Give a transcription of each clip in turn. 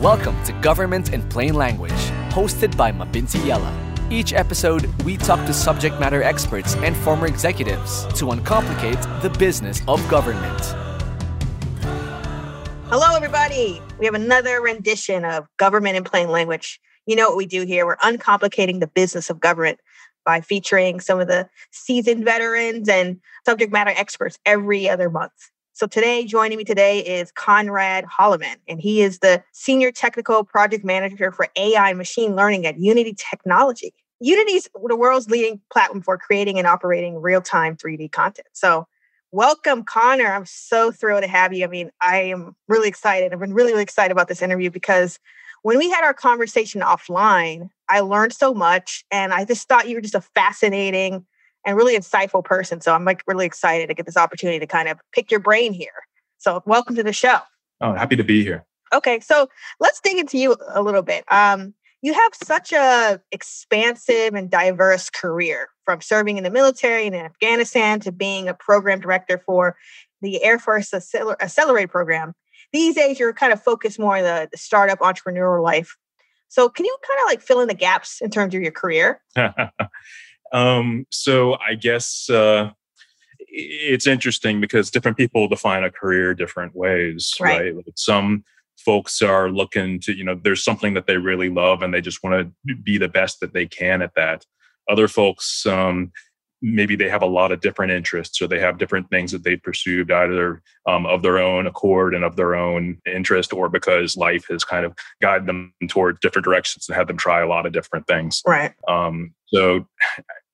Welcome to Government in Plain Language, hosted by Mabinti Yella. Each episode, we talk to subject matter experts and former executives to uncomplicate the business of government. Hello, everybody. We have another rendition of Government in Plain Language. You know what we do here. We're uncomplicating the business of government by featuring some of the seasoned veterans and subject matter experts every other month. So today, joining me today is Conrad Holloman, and he is the Senior Technical Project Manager for AI and Machine Learning at Unity Technology. Unity is the world's leading platform for creating and operating real-time 3D content. So welcome, Connor. I'm so thrilled to have you. I mean, I am really excited. I've been really excited about this interview because when we had our conversation offline, I learned so much, and I just thought you were just a fascinating and really insightful person. So I'm really excited to get this opportunity to kind of pick your brain here. So welcome to the show. Oh, happy to be here. Okay, so let's dig into you a little bit. You have such an expansive and diverse career, from serving in the military and in Afghanistan to being a program director for the Air Force Accelerate program. These days, you're kind of focused more on the startup entrepreneurial life. So can you kind of fill in the gaps in terms of your career? So I guess it's interesting because different people define a career different ways, right? Like some folks are looking to, there's something that they really love and they just want to be the best that they can at that. Other folks, maybe they have a lot of different interests or they have different things that they've pursued either of their own accord and of their own interest or because life has kind of guided them toward different directions and had them try a lot of different things. Right. So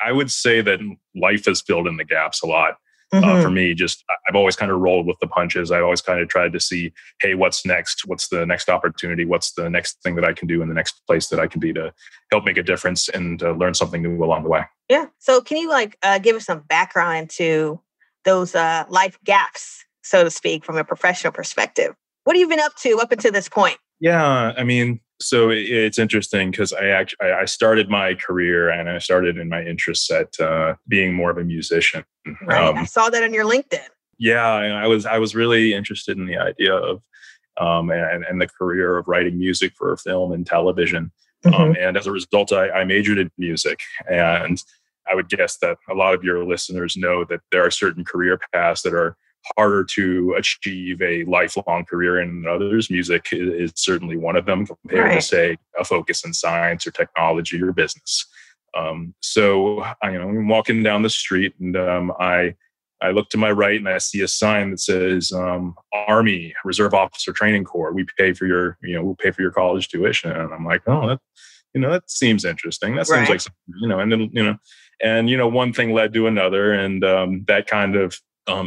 I would say that life has filled in the gaps a lot. For me, I've always kind of rolled with the punches. I always kind of tried to see, hey, what's next? What's the next opportunity? What's the next thing that I can do in the next place that I can be to help make a difference and learn something new along the way? Yeah. So can you give us some background to those life gaps, so to speak, from a professional perspective? What have you been up to up until this point? Yeah. I mean, so it's interesting because I started my career and I started in my interest at being more of a musician. Right. I saw that on your LinkedIn. Yeah. And I was really interested in the idea of and the career of writing music for film and television. And as a result, I majored in music. And I would guess that a lot of your listeners know that there are certain career paths that are harder to achieve a lifelong career in others. Music is certainly one of them compared to, say, a focus in science or technology or business. So I'm walking down the street and I look to my right and I see a sign that says Army Reserve Officer Training Corps. We pay for your, we'll pay for your college tuition. And I'm like, oh, that seems interesting. That seems like something, and one thing led to another, and that kind of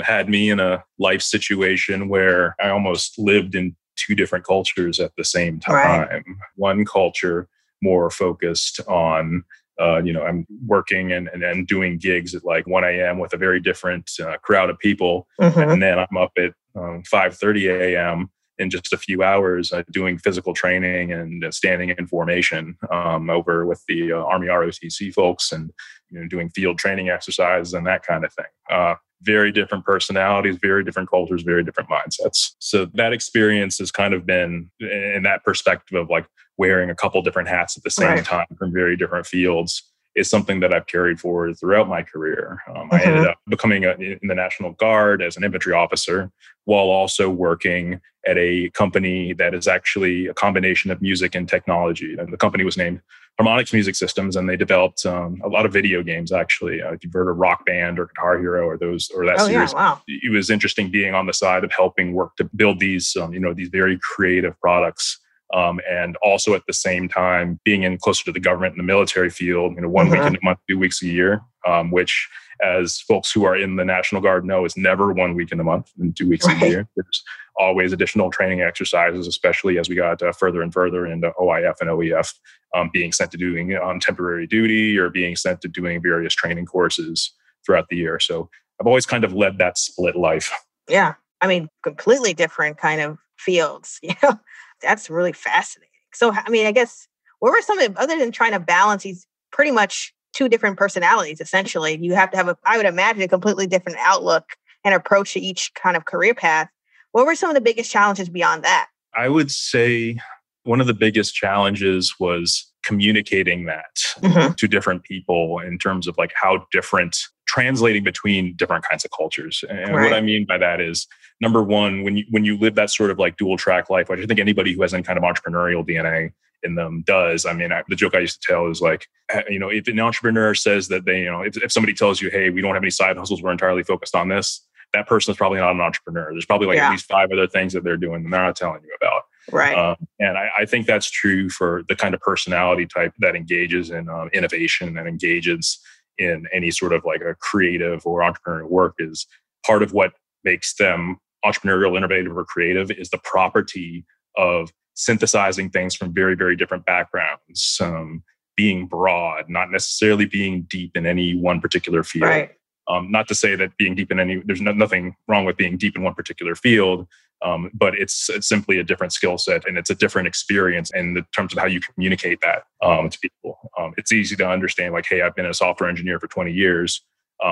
had me in a life situation where I almost lived in two different cultures at the same time. Right. One culture more focused on, I'm working and doing gigs at 1 a.m. with a very different crowd of people. And then I'm up at 5:30 a.m. in just a few hours doing physical training and standing in formation over with the Army ROTC folks and doing field training exercises and that kind of thing. Very different personalities, very different cultures, very different mindsets. So that experience has kind of been in that perspective of wearing a couple different hats at the same time from very different fields is something that I've carried forward throughout my career. I ended up becoming in the National Guard as an infantry officer while also working at a company that is actually a combination of music and technology. And the company was named Harmonix Music Systems, and they developed a lot of video games, actually. If you've heard of Rock Band or Guitar Hero or those or that series, it was interesting being on the side of helping work to build these, these very creative products. And also at the same time, being in closer to the government and the military field, one weekend a month, 2 weeks a year, which as folks who are in the National Guard know, is never 1 weekend a month and 2 weeks a year. There's always additional training exercises, especially as we got further and further into OIF and OEF, being sent to doing temporary duty or being sent to doing various training courses throughout the year. So I've always kind of led that split life. Yeah. I mean, completely different kind of fields, That's really fascinating. So, I guess, what were some of, other than trying to balance these pretty much two different personalities, essentially, you have to have, I would imagine, a completely different outlook and approach to each kind of career path. What were some of the biggest challenges beyond that? I would say One of the biggest challenges was communicating that to different people in terms of like how different, translating between different kinds of cultures. And what I mean by that is, number one, when you live that sort of like dual track life, which I think anybody who has any kind of entrepreneurial DNA in them does. I mean, the joke I used to tell is like, you know, if an entrepreneur says that they, you know, if somebody tells you, hey, we don't have any side hustles, we're entirely focused on this, that person is probably not an entrepreneur. There's probably like at least 5 other things that they're doing and they're not telling you about. Right. And I think that's true for the kind of personality type that engages in innovation and engages in any sort of like a creative or entrepreneurial work. Is part of what makes them entrepreneurial, innovative, or creative is the property of synthesizing things from very, very different backgrounds, being broad, not necessarily being deep in any one particular field. Right. Not to say that being deep in any, there's nothing wrong with being deep in one particular field, but it's simply a different skill set and it's a different experience in the terms of how you communicate that to people. It's easy to understand like, hey, I've been a software engineer for 20 years,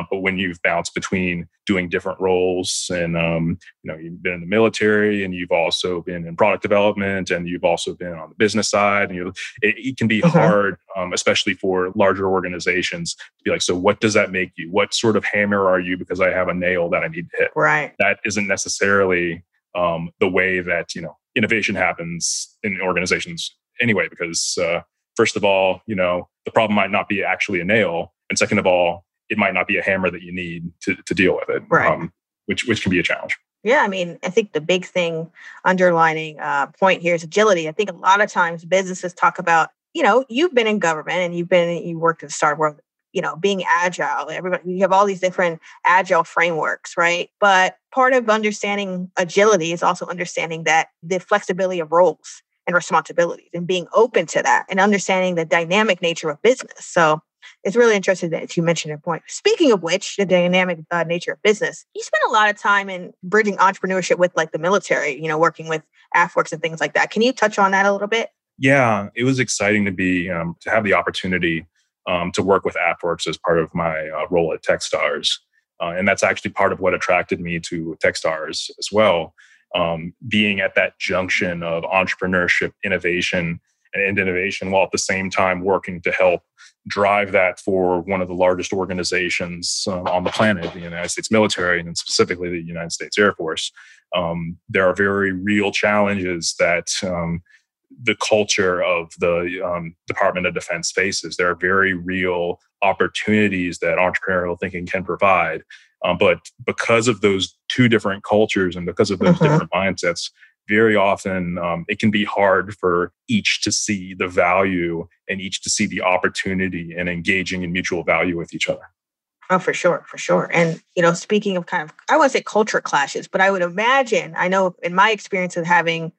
but when you've bounced between doing different roles and you know, you've been in the military and you've also been in product development and you've also been on the business side, and it can be hard, especially for larger organizations, to be like, so what does that make you? What sort of hammer are you? Because I have a nail that I need to hit. Right. That isn't necessarily the way that, you know, innovation happens in organizations anyway. Because first of all, you know, the problem might not be actually a nail, and second of all, it might not be a hammer that you need to deal with it, right. Which can be a challenge. Yeah, I mean, I think the big thing underlining point here is agility. I think a lot of times businesses talk about, you know, you've been in government and you worked in the startup world, you know, being agile. You have all these different agile frameworks, right? But part of understanding agility is also understanding that the flexibility of roles and responsibilities and being open to that and understanding the dynamic nature of business. So it's really interesting that you mentioned your point. Speaking of which, the dynamic nature of business, you spend a lot of time in bridging entrepreneurship with like the military, you know, working with AFWERX and things like that. Can you touch on that a little bit? Yeah, it was exciting to be, to have the opportunity to work with AFWERX as part of my role at Techstars. And that's actually part of what attracted me to Techstars as well. Being at that junction of entrepreneurship, innovation, and innovation, while at the same time working to help drive that for one of the largest organizations on the planet, the United States military, and specifically the United States Air Force. There are very real challenges that the culture of the Department of Defense faces. There are very real opportunities that entrepreneurial thinking can provide. But because of those two different cultures and because of those different mindsets, very often, it can be hard for each to see the value and each to see the opportunity in engaging in mutual value with each other. Oh, for sure. For sure. And, you know, speaking of kind of, I wouldn't say culture clashes, but I would imagine, I know in my experience of having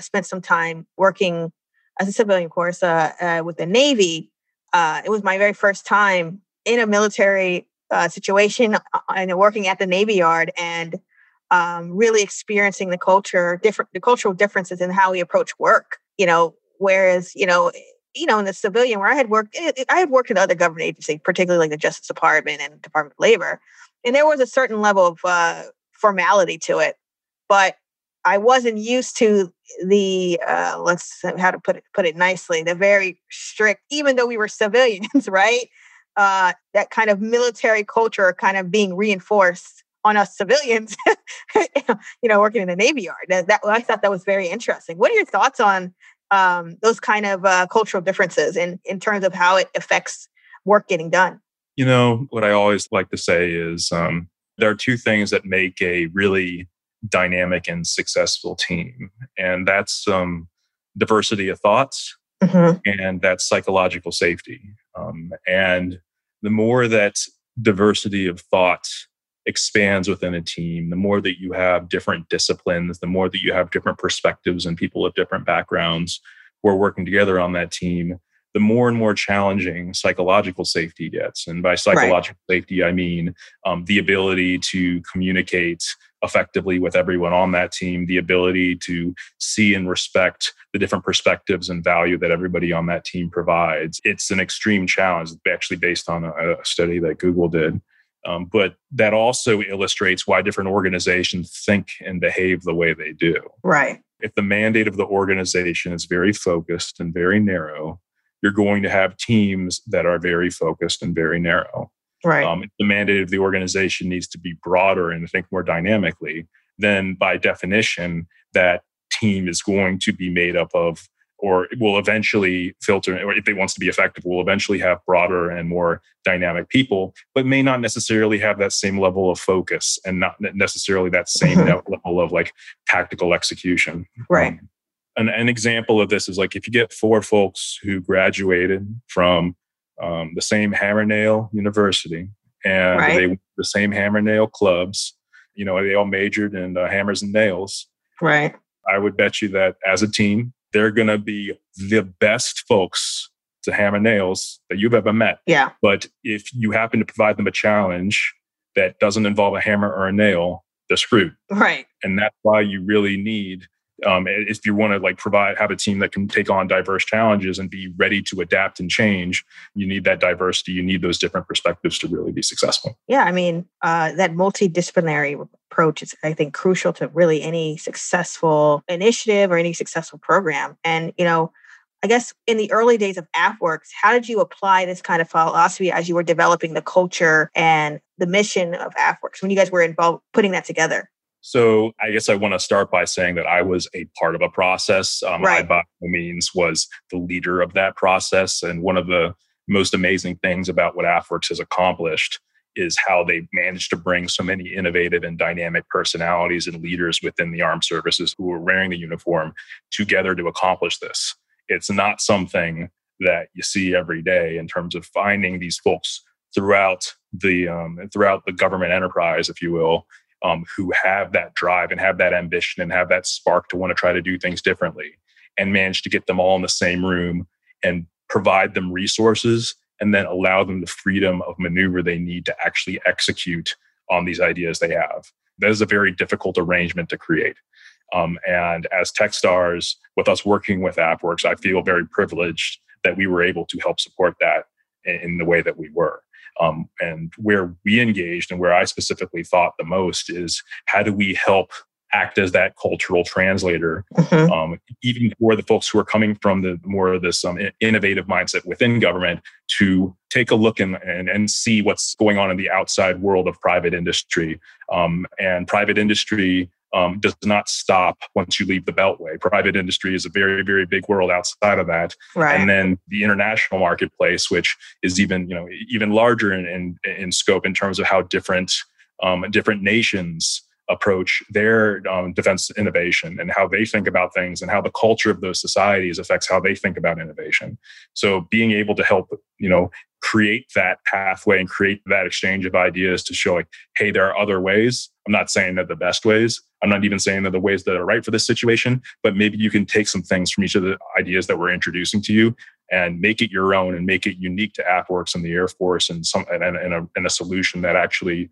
spent some time working as a civilian, of course, with the Navy, it was my very first time in a military situation and working at the Navy Yard, and really experiencing the culture, the cultural differences in how we approach work. You know, whereas you know, in the civilian where I had worked in other government agencies, particularly like the Justice Department and Department of Labor, and there was a certain level of formality to it. But I wasn't used to the the very strict, even though we were civilians, right? That kind of military culture, kind of being reinforced on us civilians, you know, working in the Navy Yard. I thought that was very interesting. What are your thoughts on those kind of cultural differences in terms of how it affects work getting done? You know, what I always like to say is there are two things that make a really dynamic and successful team. And that's diversity of thoughts and that's psychological safety. And the more that diversity of thought expands within a team, the more that you have different disciplines, the more that you have different perspectives and people of different backgrounds who are working together on that team, the more and more challenging psychological safety gets. And by psychological safety, I mean the ability to communicate effectively with everyone on that team, the ability to see and respect the different perspectives and value that everybody on that team provides. It's an extreme challenge, actually based on a study that Google did. But that also illustrates why different organizations think and behave the way they do. Right. if the mandate of the organization is very focused and very narrow, you're going to have teams that are very focused and very narrow. Right. If the mandate of the organization needs to be broader and think more dynamically, then by definition, that team is going to be made up of, or it will eventually filter, or if it wants to be effective, will eventually have broader and more dynamic people, but may not necessarily have that same level of focus and not necessarily that same level of like tactical execution. Right. An example of this is like if you get four folks who graduated from the same Hammernail University and right. they the same Hammernail clubs, you know, they all majored in hammers and nails. Right. I would bet you that as a team, they're going to be the best folks to hammer nails that you've ever met. Yeah. But if you happen to provide them a challenge that doesn't involve a hammer or a nail, they're screwed. Right. And that's why you really need, if you want to like have a team that can take on diverse challenges and be ready to adapt and change, you need that diversity. You need those different perspectives to really be successful. Yeah. I mean, that multidisciplinary approach is, I think, crucial to really any successful initiative or any successful program. And, you know, I guess in the early days of AFWERX, how did you apply this kind of philosophy as you were developing the culture and the mission of AFWERX when you guys were involved putting that together? So I guess I want to start by saying that I was a part of a process. Right. I, by no means, was the leader of that process. And one of the most amazing things about what AFWERX has accomplished is how they managed to bring so many innovative and dynamic personalities and leaders within the armed services who were wearing the uniform together to accomplish this. It's not something that you see every day in terms of finding these folks throughout the government enterprise, if you will, who have that drive and have that ambition and have that spark to want to try to do things differently, and manage to get them all in the same room and provide them resources and then allow them the freedom of maneuver they need to actually execute on these ideas they have. That is a very difficult arrangement to create. And as Techstars, with us working with AFWERX, I feel very privileged that we were able to help support that in the way that we were. And where we engaged and where I specifically thought the most is, how do we help act as that cultural translator, even for the folks who are coming from the more of this innovative mindset within government, to take a look and see what's going on in the outside world of private industry. And private industry does not stop once you leave the Beltway. Private industry is a very, very big world outside of that. Right. And then the international marketplace, which is even larger in scope in terms of how different nations approach their defense innovation and how they think about things and how the culture of those societies affects how they think about innovation. So being able to help, create that pathway and create that exchange of ideas to show like, hey, there are other ways. I'm not saying they're the best ways. I'm not even saying they're the ways that are right for this situation, but maybe you can take some things from each of the ideas that we're introducing to you and make it your own and make it unique to AFWERX and the Air Force and a solution that actually,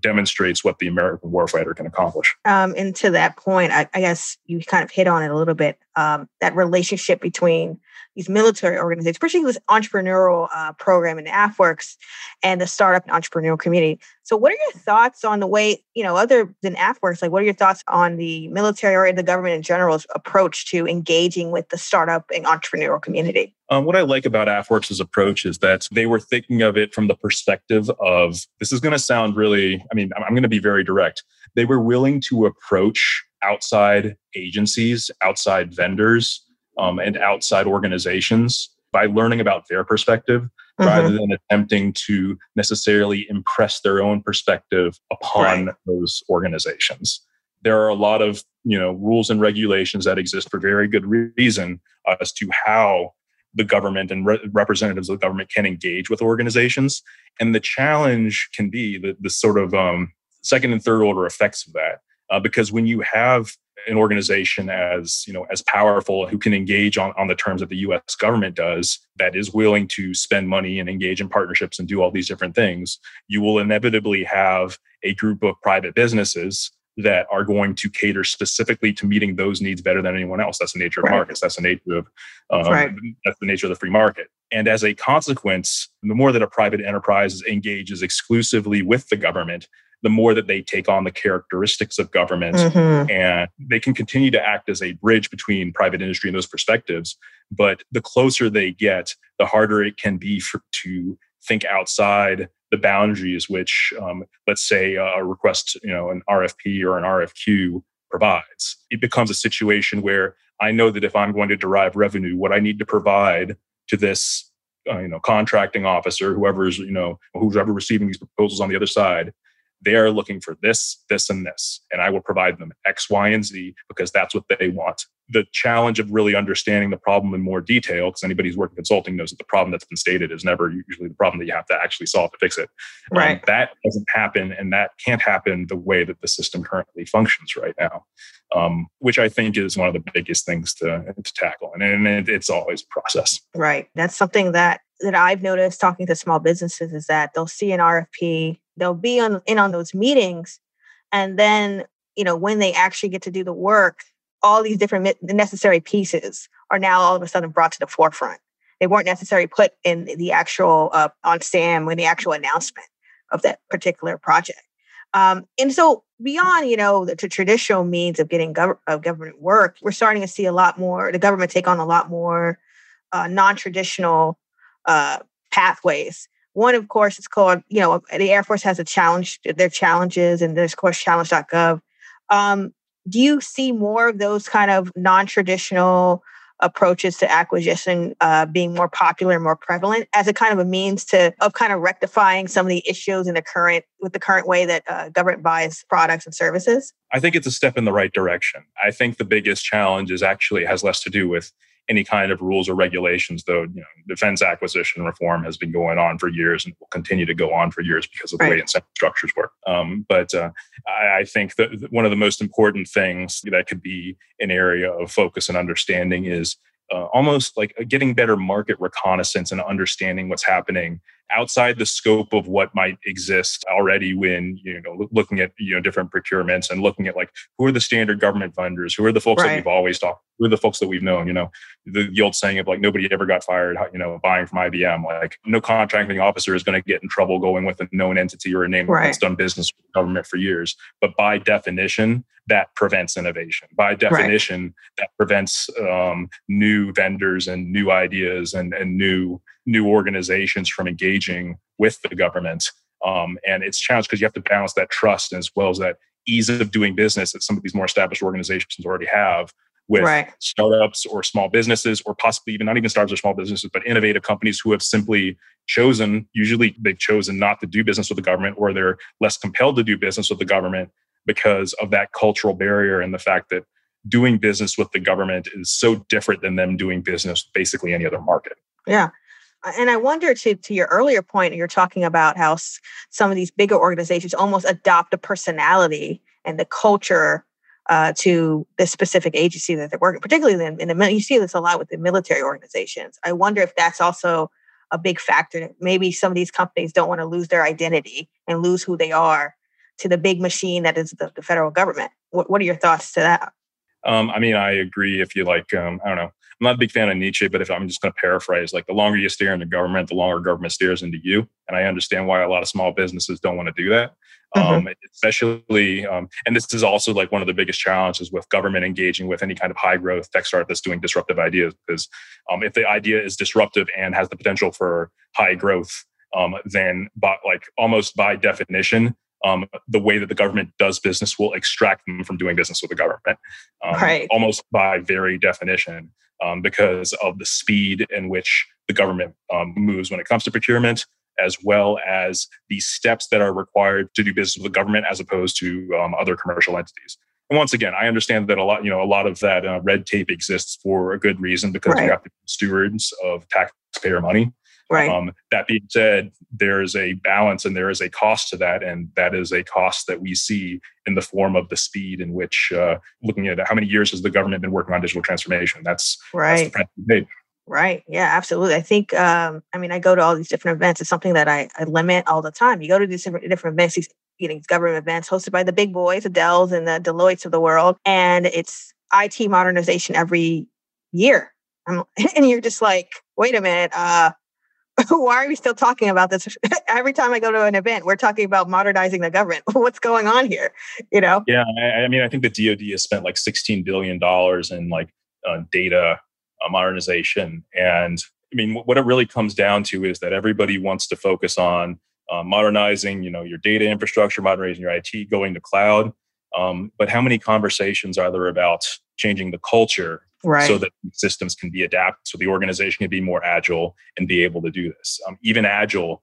demonstrates what the American warfighter can accomplish. And to that point, I guess you kind of hit on it a little bit, that relationship between these military organizations, particularly this entrepreneurial program in AFWERX and the startup and entrepreneurial community. So what are your thoughts on the way, other than AFWERX, like what are your thoughts on the military or the government in general's approach to engaging with the startup and entrepreneurial community? What I like about AFWERX's approach is that they were thinking of it from the perspective of, this is going to sound really, I'm going to be very direct. They were willing to approach outside agencies, outside vendors, and outside organizations by learning about their perspective rather than attempting to necessarily impress their own perspective upon those organizations. There are a lot of rules and regulations that exist for very good reason as to how the government and representatives of the government can engage with organizations. And the challenge can be the sort of second and third order effects of that. Because when you have an organization as powerful, who can engage on the terms that the U.S. government does, that is willing to spend money and engage in partnerships and do all these different things, you will inevitably have a group of private businesses that are going to cater specifically to meeting those needs better than anyone else. That's the nature of markets. That's the nature of that's the nature of the free market. And as a consequence, the more that a private enterprise engages exclusively with the government, the more that they take on the characteristics of government. Mm-hmm. And they can continue to act as a bridge between private industry and those perspectives. But the closer they get, the harder it can be to think outside the boundaries, which let's say a request, an RFP or an RFQ provides. It becomes a situation where I know that if I'm going to derive revenue, what I need to provide to this, contracting officer, whoever receiving these proposals on the other side, they are looking for this, this, and this, and I will provide them X, Y, and Z because that's what they want. The challenge of really understanding the problem in more detail, because anybody who's working consulting knows that the problem that's been stated is never usually the problem that you have to actually solve to fix it. Right. That doesn't happen, and that can't happen the way that the system currently functions right now, which I think is one of the biggest things to tackle. And it's always a process. Right. That's something that I've noticed talking to small businesses is that they'll see an RFP, they'll be in on those meetings. And then, when they actually get to do the work, all these different necessary pieces are now all of a sudden brought to the forefront. They weren't necessarily put in the actual, on stand when the actual announcement of that particular project. And so beyond, the traditional means of getting government work, we're starting to see the government take on a lot more non-traditional pathways. One, of course, is called, the Air Force has their challenges, and there's, of course, challenge.gov. Do you see more of those kind of non-traditional approaches to acquisition being more popular and more prevalent as a kind of a means of kind of rectifying some of the issues with the current way that government buys products and services? I think it's a step in the right direction. I think the biggest challenge is actually has less to do with any kind of rules or regulations, though, defense acquisition reform has been going on for years and will continue to go on for years because of the way incentive structures work. But I think that one of the most important things that could be an area of focus and understanding is almost like getting better market reconnaissance and understanding what's happening outside the scope of what might exist already when, looking at, different procurements and looking at like, who are the standard government vendors? Who are the folks that we've always talked, who are the folks that we've known, the old saying of like, nobody ever got fired, buying from IBM, like no contracting officer is going to get in trouble going with a known entity or a name that's done business with the government for years. But by definition, that prevents innovation. By definition, that prevents new vendors and new ideas and new organizations from engaging with the government. And it's challenged because you have to balance that trust as well as that ease of doing business that some of these more established organizations already have with startups or small businesses, or possibly even not even startups or small businesses, but innovative companies who have simply chosen not to do business with the government, or they're less compelled to do business with the government because of that cultural barrier and the fact that doing business with the government is so different than them doing business with basically any other market. Yeah. And I wonder, to your earlier point, you're talking about how some of these bigger organizations almost adopt a personality and the culture to the specific agency that they're working, particularly you see this a lot with the military organizations. I wonder if that's also a big factor, that maybe some of these companies don't want to lose their identity and lose who they are to the big machine that is the federal government. What are your thoughts to that? I agree. If you like, I don't know, I'm not a big fan of Nietzsche, but if I'm just going to paraphrase, like the longer you stare into government, the longer government stares into you. And I understand why a lot of small businesses don't want to do that. Especially, and this is also like one of the biggest challenges with government engaging with any kind of high growth tech startup that's doing disruptive ideas, because if the idea is disruptive and has the potential for high growth, then almost by definition, the way that the government does business will extract them from doing business with the government, almost by very definition, because of the speed in which the government moves when it comes to procurement, as well as the steps that are required to do business with the government as opposed to other commercial entities. And once again, I understand that a lot of that red tape exists for a good reason, because you have to be stewards of taxpayer money. Right. That being said, there is a balance and there is a cost to that. And that is a cost that we see in the form of the speed in which, looking at how many years has the government been working on digital transformation? That's the price. Right. Yeah, absolutely. I think, I go to all these different events. It's something that I limit all the time. You go to these different events, these government events hosted by the big boys, the Dells and the Deloittes of the world. And it's IT modernization every year. And you're just like, wait a minute, why are we still talking about this? Every time I go to an event, we're talking about modernizing the government. What's going on here? You know? Yeah. I mean, I think the DOD has spent like $16 billion in like data modernization. And I mean, what it really comes down to is that everybody wants to focus on modernizing, you know, your data infrastructure, modernizing your IT, going to cloud. But how many conversations are there about changing the culture? Right. So that systems can be adapted, so the organization can be more agile and be able to do this. Even agile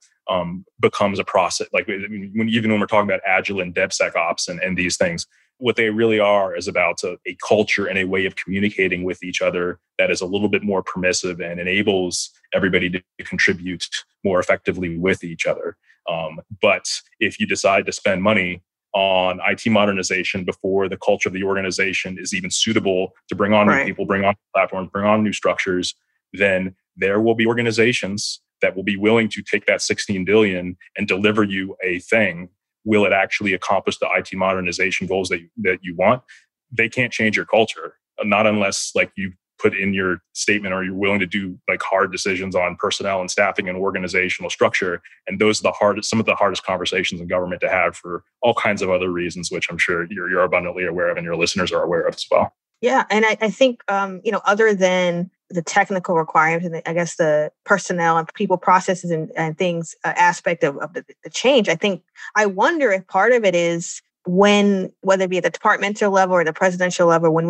becomes a process. Like when we're talking about agile and DevSecOps and these things, what they really are is about a culture and a way of communicating with each other that is a little bit more permissive and enables everybody to contribute more effectively with each other. But if you decide to spend money on IT modernization before the culture of the organization is even suitable to bring on new people, bring on platforms, bring on new structures, then there will be organizations that will be willing to take that $16 billion and deliver you a thing. Will it actually accomplish the IT modernization goals that you want? They can't change your culture, not unless like you put in your statement or you're willing to do like hard decisions on personnel and staffing and organizational structure. And those are some of the hardest conversations in government to have for all kinds of other reasons, which I'm sure you're abundantly aware of and your listeners are aware of as well. Yeah. And I think, you know, other than the technical requirements and I guess the personnel and people processes and things aspect of the change, I wonder if part of it is when, whether it be at the departmental level or the presidential level, when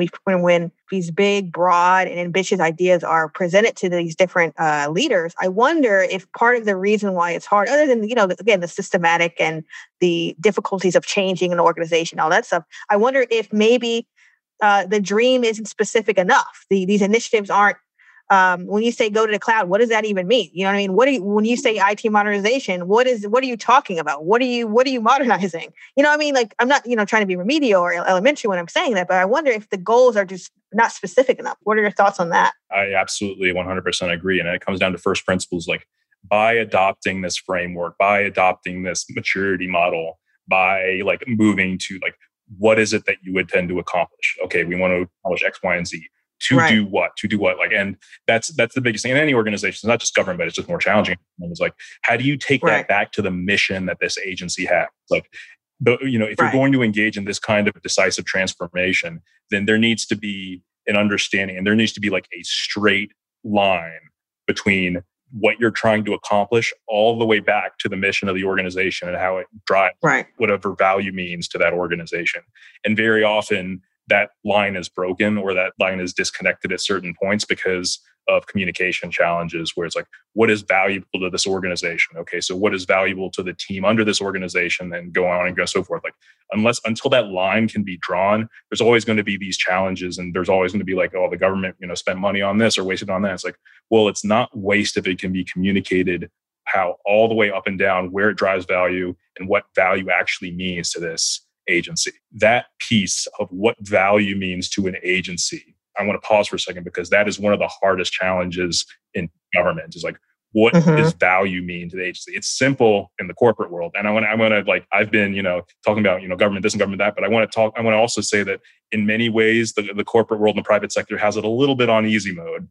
these big, broad, and ambitious ideas are presented to these different leaders, I wonder if part of the reason why it's hard, other than, you know, again, the systematic and the difficulties of changing an organization, all that stuff, I wonder if maybe the dream isn't specific enough. These initiatives aren't. When you say go to the cloud, what does that even mean? You know what I mean? When you say IT modernization, what are you talking about? What are you modernizing? You know what I mean? Like, I'm not, trying to be remedial or elementary when I'm saying that, but I wonder if the goals are just not specific enough. What are your thoughts on that? I absolutely 100% agree. And it comes down to first principles, like by adopting this framework, by adopting this maturity model, by like moving to like, what is it that you intend to accomplish? Okay, we want to accomplish X, Y, and Z. To do what? Like, and that's the biggest thing in any organization. It's not just government, but it's just more challenging. It's like, how do you take that back to the mission that this agency has? Like, if you're going to engage in this kind of decisive transformation, then there needs to be an understanding, and there needs to be like a straight line between what you're trying to accomplish all the way back to the mission of the organization and how it drives whatever value means to that organization. And very often, that line is broken or that line is disconnected at certain points because of communication challenges where it's like, what is valuable to this organization? Okay, so what is valuable to the team under this organization, and go on and go so forth. Like, until that line can be drawn, there's always going to be these challenges, and there's always going to be like, oh, the government, spent money on this or wasted on that. It's like, well, it's not waste if it can be communicated how all the way up and down, where it drives value and what value actually means to this agency. That piece of what value means to an agency, I want to pause for a second because that is one of the hardest challenges in government, is like, what does value mean to the agency? It's simple in the corporate world. And I want to like, I've been, talking about, government this and government that, but I want to also say that in many ways, the corporate world and the private sector has it a little bit on easy mode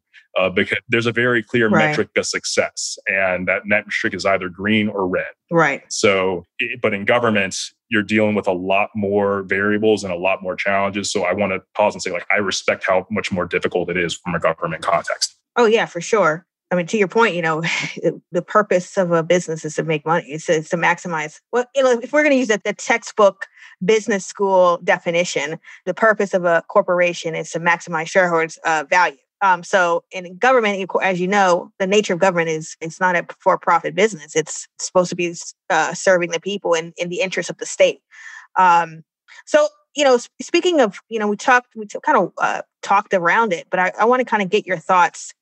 because there's a very clear metric of success. And that metric is either green or red. Right. So, but in government, you're dealing with a lot more variables and a lot more challenges. So I want to pause and say, like, I respect how much more difficult it is from a government context. Oh yeah, for sure. I mean, to your point, the purpose of a business is to make money. It's to maximize. Well, if we're going to use that the textbook business school definition, the purpose of a corporation is to maximize shareholders' value. So in government, as you know, the nature of government is it's not a for-profit business. It's supposed to be serving the people and in the interest of the state. Speaking of, we kind of talked around it, but I want to kind of get your thoughts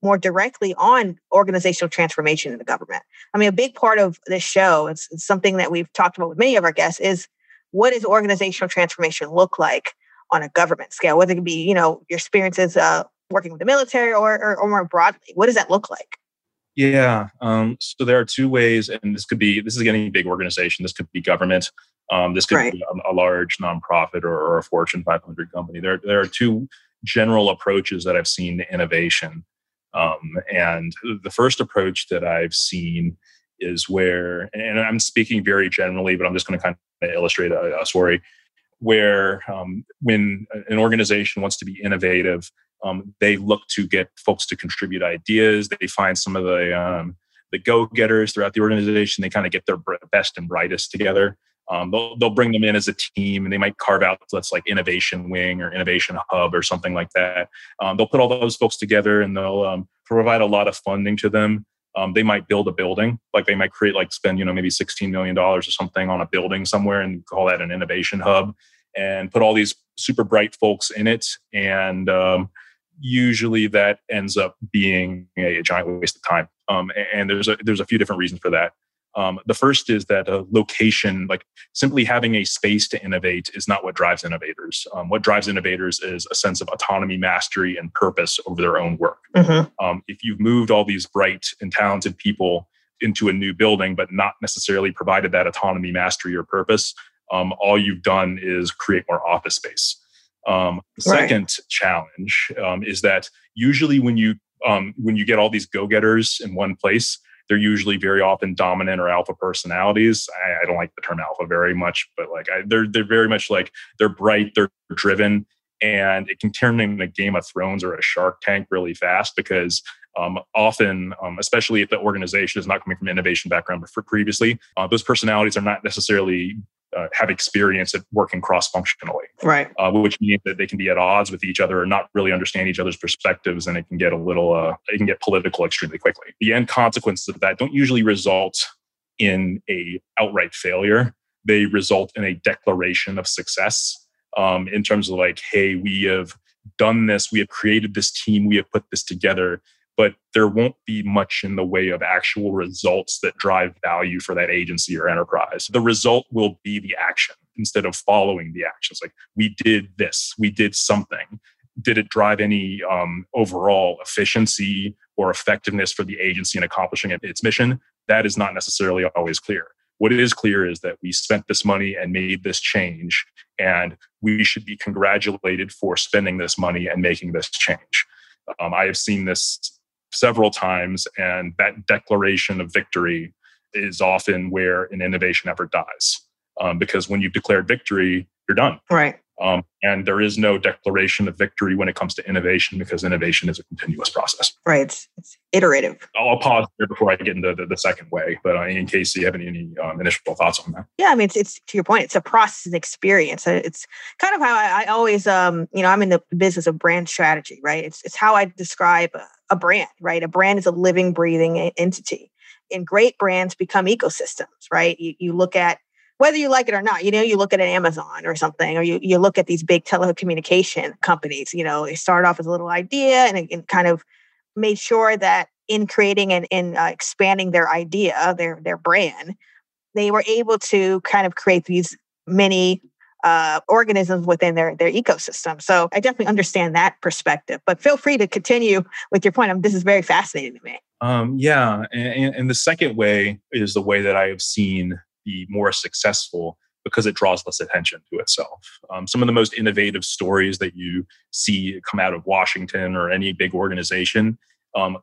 more directly on organizational transformation in the government. I mean, a big part of this show, it's something that we've talked about with many of our guests, is what does organizational transformation look like on a government scale? Whether it can be, your experiences working with the military or more broadly, what does that look like? Yeah. So there are two ways, and this is any big organization. This could be government. This could be a large nonprofit or a Fortune 500 company. There are two general approaches that I've seen to innovation. And the first approach that I've seen is where, and I'm speaking very generally, but I'm just going to kind of illustrate a story, where when an organization wants to be innovative, they look to get folks to contribute ideas. They find some of the go-getters throughout the organization. They kind of get their best and brightest together. They'll bring them in as a team, and they might carve out, let's like innovation wing or innovation hub or something like that. They'll put all those folks together, and they'll provide a lot of funding to them. They might build a building, like they might create, like spend, maybe $16 million or something on a building somewhere and call that an innovation hub and put all these super bright folks in it. And usually that ends up being a giant waste of time. And there's a few different reasons for that. The first is that a location, like simply having a space to innovate, is not what drives innovators. What drives innovators is a sense of autonomy, mastery, and purpose over their own work. Mm-hmm. If you've moved all these bright and talented people into a new building, but not necessarily provided that autonomy, mastery, or purpose, all you've done is create more office space. The right. Second challenge is that usually when you get all these go-getters in one place, they're usually very often dominant or alpha personalities. I don't like the term alpha very much, but like they're very much like they're bright, they're driven, and it can turn into a Game of Thrones or a Shark Tank really fast because often, especially if the organization is not coming from an innovation background previously, those personalities are not necessarily have experience at working cross-functionally, right? Which means that they can be at odds with each other or not really understand each other's perspectives, and it can get a little, it can get political extremely quickly. The end consequences of that don't usually result in a outright failure. They result in a declaration of success in terms of like, hey, we have done this, we have created this team, we have put this together. But there won't be much in the way of actual results that drive value for that agency or enterprise. The result will be the action instead of following the actions. Like, we did this, we did something. Did it drive any overall efficiency or effectiveness for the agency in accomplishing its mission? That is not necessarily always clear. What it is clear is that we spent this money and made this change, and we should be congratulated for spending this money and making this change. I have seen this several times, and that declaration of victory is often where an innovation effort dies. Because when you've declared victory, you're done. Right. And there is no declaration of victory when it comes to innovation, because innovation is a continuous process. Right. It's iterative. I'll pause here before I get into the second way, but in case you have any initial thoughts on that. Yeah, I mean, it's to your point, it's a process and experience. It's kind of how I always, I'm in the business of brand strategy, right? It's how I describe a brand, right? A brand is a living, breathing entity, and great brands become ecosystems, right? You look at, whether you like it or not, you look at an Amazon or something, or you look at these big telecommunication companies, they start off as a little idea and kind of made sure that in creating and in expanding their idea, their brand, they were able to kind of create these many organisms within their ecosystem. So I definitely understand that perspective, but feel free to continue with your point. This is very fascinating to me. Yeah. And the second way is the way that I have seen be more successful because it draws less attention to itself. Some of the most innovative stories that you see come out of Washington or any big organization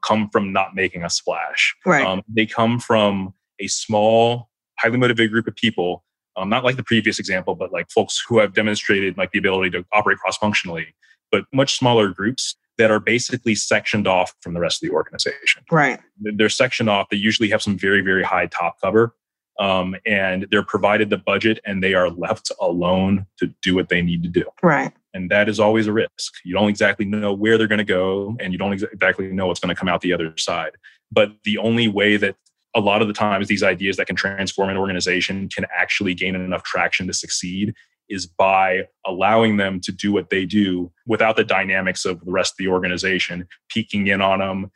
come from not making a splash. Right. They come from a small, highly motivated group of people, not like the previous example, but like folks who have demonstrated like the ability to operate cross-functionally, but much smaller groups that are basically sectioned off from the rest of the organization. Right. They're sectioned off. They usually have some very, very high top cover. And they're provided the budget, and they are left alone to do what they need to do. Right. And that is always a risk. You don't exactly know where they're going to go, and you don't exactly know what's going to come out the other side. But the only way that a lot of the times these ideas that can transform an organization can actually gain enough traction to succeed is by allowing them to do what they do without the dynamics of the rest of the organization peeking in on them,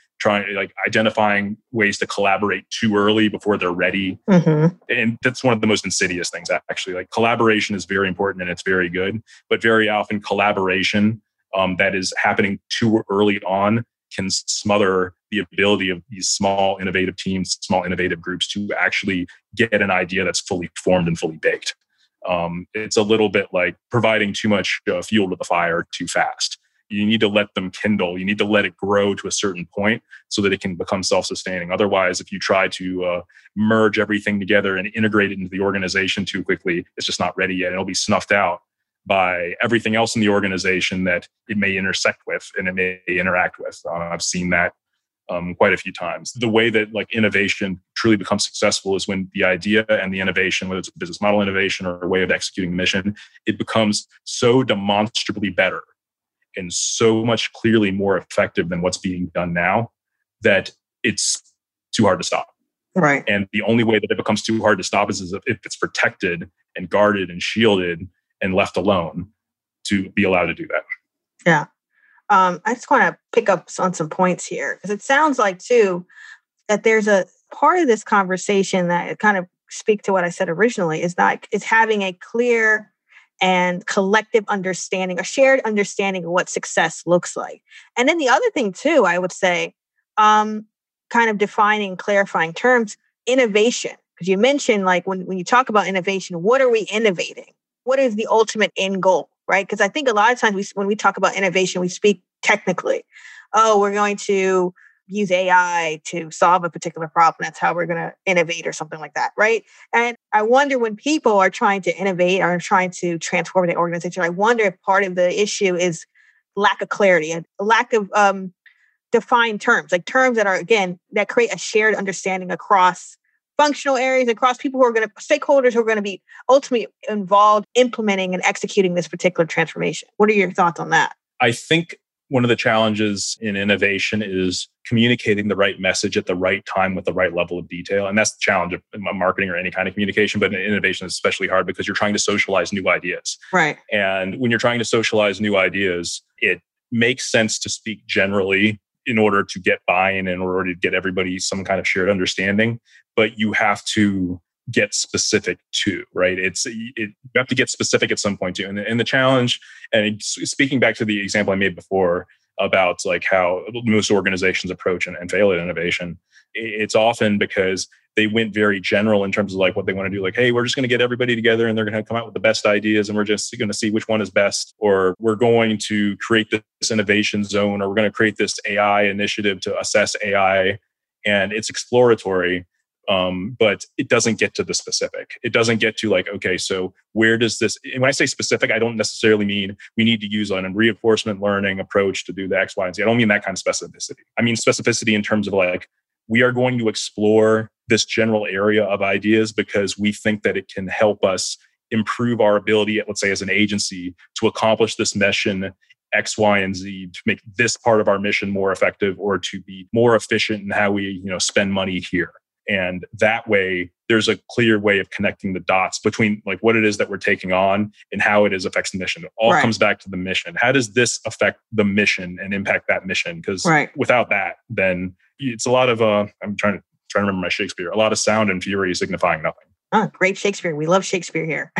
identifying ways to collaborate too early before they're ready. Mm-hmm. And that's one of the most insidious things, actually. Like, collaboration is very important and it's very good, but very often collaboration that is happening too early on can smother the ability of these small innovative teams, small innovative groups to actually get an idea that's fully formed and fully baked. It's a little bit like providing too much fuel to the fire too fast. you need to let them kindle. You need to let it grow to a certain point so that it can become self-sustaining. Otherwise, if you try to merge everything together and integrate it into the organization too quickly, it's just not ready yet. It'll be snuffed out by everything else in the organization that it may intersect with and it may interact with. I've seen that quite a few times. The way that like innovation truly becomes successful is when the idea and the innovation, whether it's a business model innovation or a way of executing the mission, it becomes so demonstrably better and so much clearly more effective than what's being done now that it's too hard to stop. Right. And the only way that it becomes too hard to stop is if it's protected and guarded and shielded and left alone to be allowed to do that. Yeah. I just want to pick up on some points here, because it sounds like, too, that there's a part of this conversation that kind of speak to what I said originally, is that it's having a clear and collective understanding, a shared understanding of what success looks like. And then the other thing, too, I would say, kind of defining, clarifying terms, innovation. Because you mentioned, like, when you talk about innovation, what are we innovating? What is the ultimate end goal? Right? Because I think a lot of times when we talk about innovation, we speak technically. Oh, we're going to use AI to solve a particular problem. That's how we're going to innovate or something like that, right? And I wonder when people are trying to innovate or trying to transform their organization, I wonder if part of the issue is lack of clarity and lack of defined terms, like terms that are, again, that create a shared understanding across functional areas, across people who are going to, stakeholders who are going to be ultimately involved implementing and executing this particular transformation. What are your thoughts on that? I think one of the challenges in innovation is communicating the right message at the right time with the right level of detail. And that's the challenge of marketing or any kind of communication, but in innovation is especially hard because you're trying to socialize new ideas. Right. And when you're trying to socialize new ideas, it makes sense to speak generally in order to get buy-in, in order to get everybody some kind of shared understanding, but you have to get specific too, right? You have to get specific at some point too. And the challenge, and speaking back to the example I made before about like how most organizations approach and fail at innovation, it's often because they went very general in terms of like what they want to do. Like, hey, we're just going to get everybody together and they're going to come out with the best ideas and we're just going to see which one is best. Or we're going to create this innovation zone, or we're going to create this AI initiative to assess AI. And it's exploratory, but it doesn't get to the specific. It doesn't get to like, okay, so where does this... And when I say specific, I don't necessarily mean we need to use a reinforcement learning approach to do the X, Y, and Z. I don't mean that kind of specificity. I mean specificity in terms of like, we are going to explore this general area of ideas because we think that it can help us improve our ability, let's say, as an agency to accomplish this mission X, Y, and Z, to make this part of our mission more effective or to be more efficient in how we spend money here. And that way, there's a clear way of connecting the dots between like what it is that we're taking on and how it is affects the mission. It all right. comes back to the mission. How does this affect the mission and impact that mission? Because right. without that, then it's a lot of, I'm trying to remember my Shakespeare, a lot of sound and fury signifying nothing. Oh, great Shakespeare. We love Shakespeare here.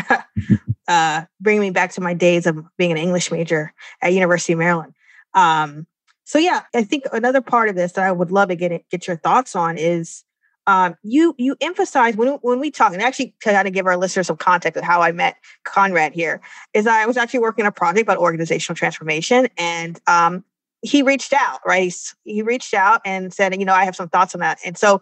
Bringing me back to my days of being an English major at University of Maryland. So yeah, I think another part of this that I would love to get your thoughts on is you emphasize when we talk, and actually got to give our listeners some context of how I met Conrad here, is I was actually working on a project about organizational transformation, and he reached out, right? He reached out and said, I have some thoughts on that. And so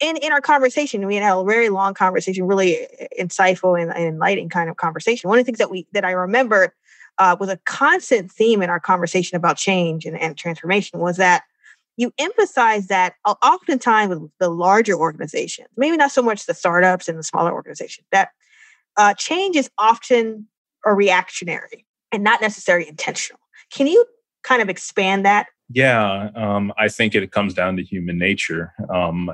in our conversation, we had a very long conversation, really insightful and enlightening kind of conversation. One of the things that I remember was a constant theme in our conversation about change and transformation was that you emphasize that oftentimes with the larger organizations, maybe not so much the startups and the smaller organizations, that change is often reactionary and not necessarily intentional. Can you kind of expand that? Yeah, I think it comes down to human nature,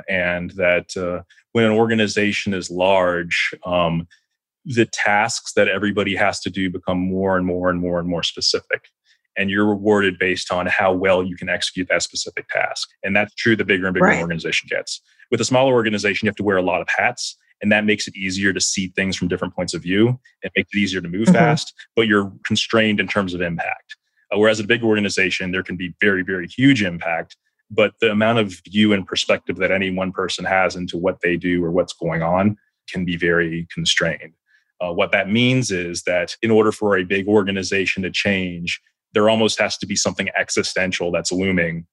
and that when an organization is large, the tasks that everybody has to do become more and more and more and more specific. And you're rewarded based on how well you can execute that specific task. And that's true the bigger and bigger an organization gets. With a smaller organization, you have to wear a lot of hats, and that makes it easier to see things from different points of view. It makes it easier to move fast, but you're constrained in terms of impact. Whereas a big organization, there can be very, very huge impact, but the amount of view and perspective that any one person has into what they do or what's going on can be very constrained. What that means is that in order for a big organization to change, there almost has to be something existential that's looming,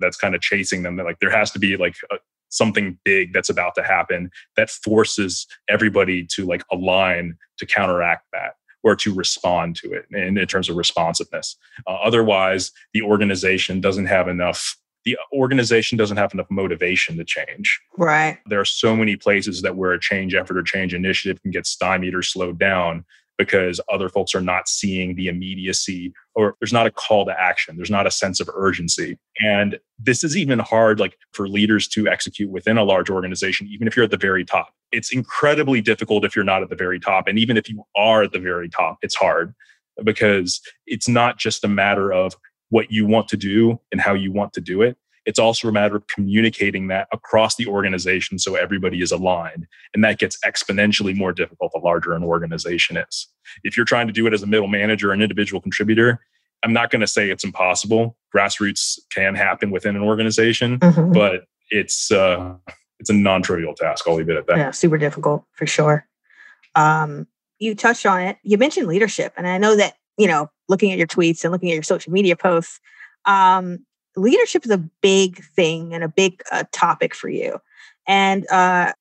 that's kind of chasing them. They're like, there has to be like something big that's about to happen that forces everybody to like align to counteract that or to respond to it in terms of responsiveness. Otherwise, the organization doesn't have enough motivation to change. Right. There are so many places that where a change effort or change initiative can get stymied or slowed down because other folks are not seeing the immediacy, or there's not a call to action. There's not a sense of urgency. And this is even hard like for leaders to execute within a large organization, even if you're at the very top. It's incredibly difficult if you're not at the very top. And even if you are at the very top, it's hard because it's not just a matter of what you want to do and how you want to do it. It's also a matter of communicating that across the organization so everybody is aligned. And that gets exponentially more difficult the larger an organization is. If you're trying to do it as a middle manager or an individual contributor, I'm not going to say it's impossible. Grassroots can happen within an organization, but it's a non-trivial task. I'll leave it at that. Yeah, super difficult for sure. You touched on it. You mentioned leadership. And I know that, you know, looking at your tweets and looking at your social media posts, leadership is a big thing and a big topic for you. And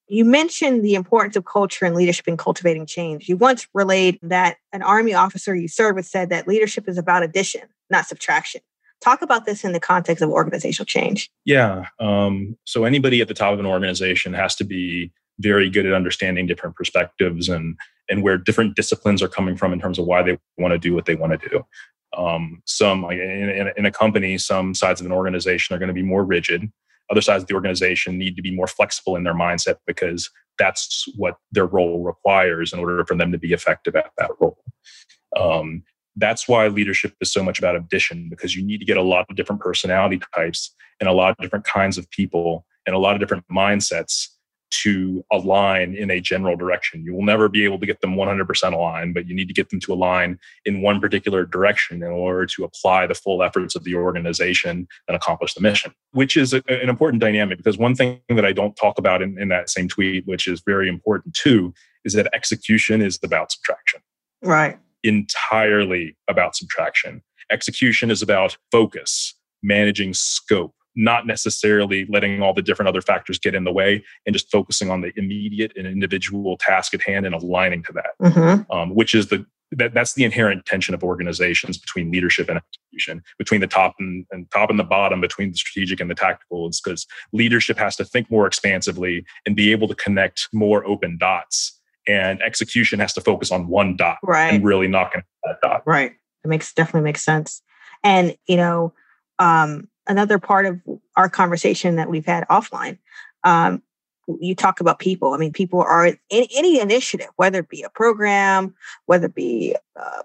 you mentioned the importance of culture and leadership in cultivating change. You once relayed that an Army officer you served with said that leadership is about addition, not subtraction. Talk about this in the context of organizational change. Yeah. So anybody at the top of an organization has to be very good at understanding different perspectives and where different disciplines are coming from in terms of why they want to do what they want to do. Some like in a company, some sides of an organization are going to be more rigid. Other sides of the organization need to be more flexible in their mindset because that's what their role requires in order for them to be effective at that role. That's why leadership is so much about addition, because you need to get a lot of different personality types and a lot of different kinds of people and a lot of different mindsets to align in a general direction. You will never be able to get them 100% aligned, but you need to get them to align in one particular direction in order to apply the full efforts of the organization and accomplish the mission, which is an important dynamic. Because one thing that I don't talk about in that same tweet, which is very important too, is that execution is about subtraction. Right. Entirely about subtraction. Execution is about focus, managing scope, not necessarily letting all the different other factors get in the way and just focusing on the immediate and individual task at hand and aligning to that, which is that's the inherent tension of organizations between leadership and execution, between the top and the bottom, between the strategic and the tactical. It's because leadership has to think more expansively and be able to connect more open dots, and execution has to focus on one dot and really knocking that dot. Right. It definitely makes sense. And, you know, another part of our conversation that we've had offline, you talk about people. I mean, people are in any initiative, whether it be a program, whether it be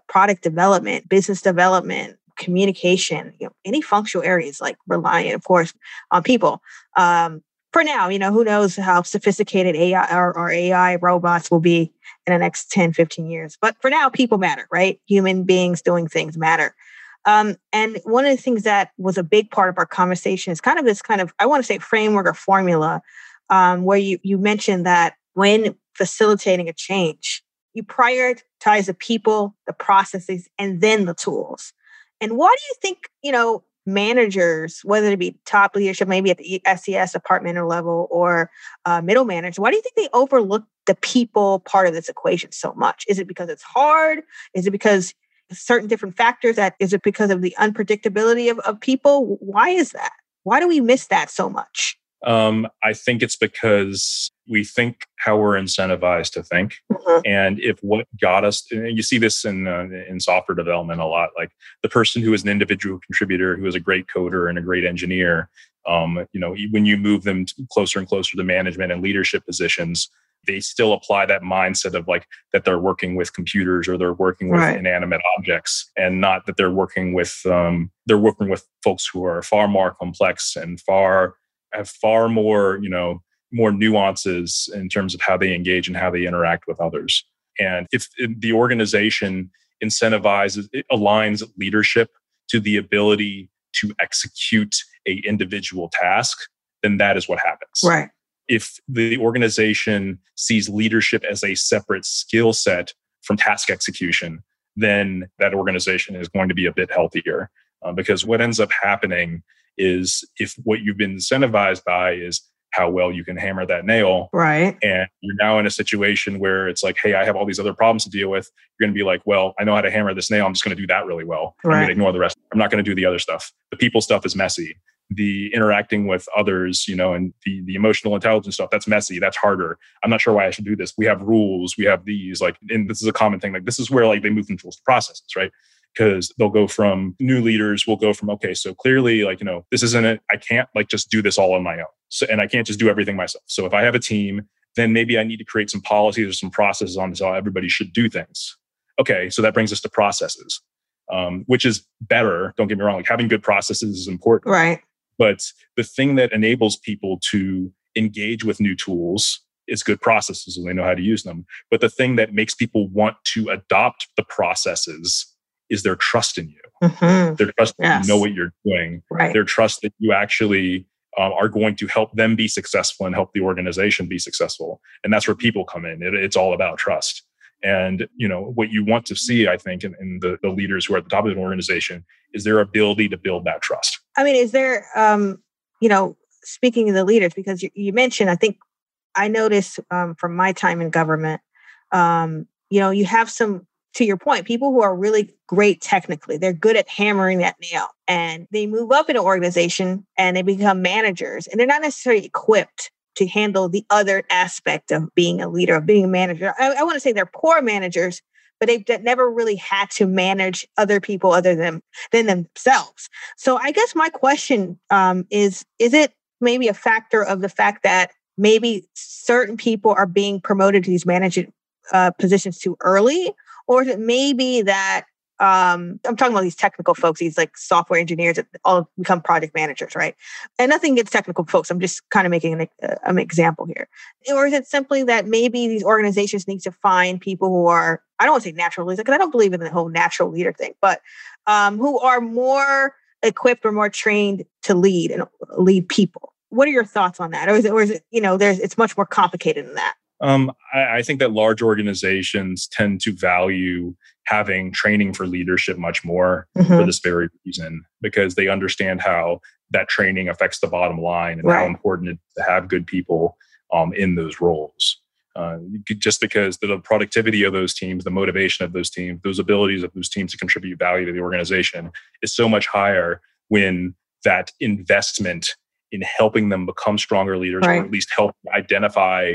product development, business development, communication, you know, any functional areas, like relying, of course, on people. For now, you know, who knows how sophisticated AI or AI robots will be in the next 10, 15 years. But for now, people matter, right? Human beings doing things matter. And one of the things that was a big part of our conversation is kind of this kind of, I want to say, framework or formula, where you mentioned that when facilitating a change, you prioritize the people, the processes, and then the tools. And why do you think, you know, managers, whether it be top leadership, maybe at the SES departmental level or middle managers, why do you think they overlook the people part of this equation so much? Is it because it's hard? Is it because certain different factors? That is it because of the unpredictability of people? Why is that? Why do we miss that so much? I think it's because we think how we're incentivized to think, and if what got us, and you see this in software development a lot. Like the person who is an individual contributor, who is a great coder and a great engineer, you know, when you move them closer and closer to management and leadership positions, they still apply that mindset of like that they're working with computers or they're working with inanimate objects, and not that they're working with folks who are far more complex and have far more, you know, more nuances in terms of how they engage and how they interact with others. And if the organization incentivizes, it aligns leadership to the ability to execute an individual task, then that is what happens. Right. If the organization sees leadership as a separate skill set from task execution, then that organization is going to be a bit healthier. Because what ends up happening is if what you've been incentivized by is how well you can hammer that nail. Right. And you're now in a situation where it's like, hey, I have all these other problems to deal with. You're going to be like, well, I know how to hammer this nail. I'm just going to do that really well. Right. I'm going to ignore the rest. I'm not going to do the other stuff. The people stuff is messy. The interacting with others, you know, and the emotional intelligence stuff, that's messy. That's harder. I'm not sure why I should do this. We have rules. We have these, like, and this is a common thing. Like, this is where, like, they move from tools to processes, right? Because they'll go from new leaders will go from, okay, so clearly, like, you know, this isn't it. I can't, like, just do this all on my own. So, and I can't just do everything myself. So if I have a team, then maybe I need to create some policies or some processes on how everybody should do things. Okay. So that brings us to processes, which is better. Don't get me wrong. Like, having good processes is important. Right. But the thing that enables people to engage with new tools is good processes and they know how to use them. But the thing that makes people want to adopt the processes is their trust in you. Mm-hmm. Their trust that you know what you're doing. Right. Their trust that you actually are going to help them be successful and help the organization be successful. And that's where people come in. It's all about trust. And, you know, what you want to see, I think, in the leaders who are at the top of an organization is their ability to build that trust. I mean, is there, you know, speaking of the leaders, because you mentioned, I think I noticed from my time in government, you know, you have some, to your point, people who are really great technically, they're good at hammering that nail, and they move up in an organization and they become managers, and they're not necessarily equipped to handle the other aspect of being a leader, of being a manager. I want to say they're poor managers, but they've never really had to manage other people other than themselves. So I guess my question is it maybe a factor of the fact that maybe certain people are being promoted to these management positions too early? Or is it maybe that, I'm talking about these technical folks, these like software engineers that all become project managers, right? And nothing against technical folks. I'm just kind of making an example here. Or is it simply that maybe these organizations need to find people who are, I don't want to say natural leaders, because I don't believe in the whole natural leader thing, but who are more equipped or more trained to lead and lead people. What are your thoughts on that? Or is it you know, it's much more complicated than that? I think that large organizations tend to value having training for leadership much more for this very reason, because they understand how that training affects the bottom line and how important it is to have good people in those roles. Just because the productivity of those teams, the motivation of those teams, those abilities of those teams to contribute value to the organization is so much higher when that investment in helping them become stronger leaders, or at least help identify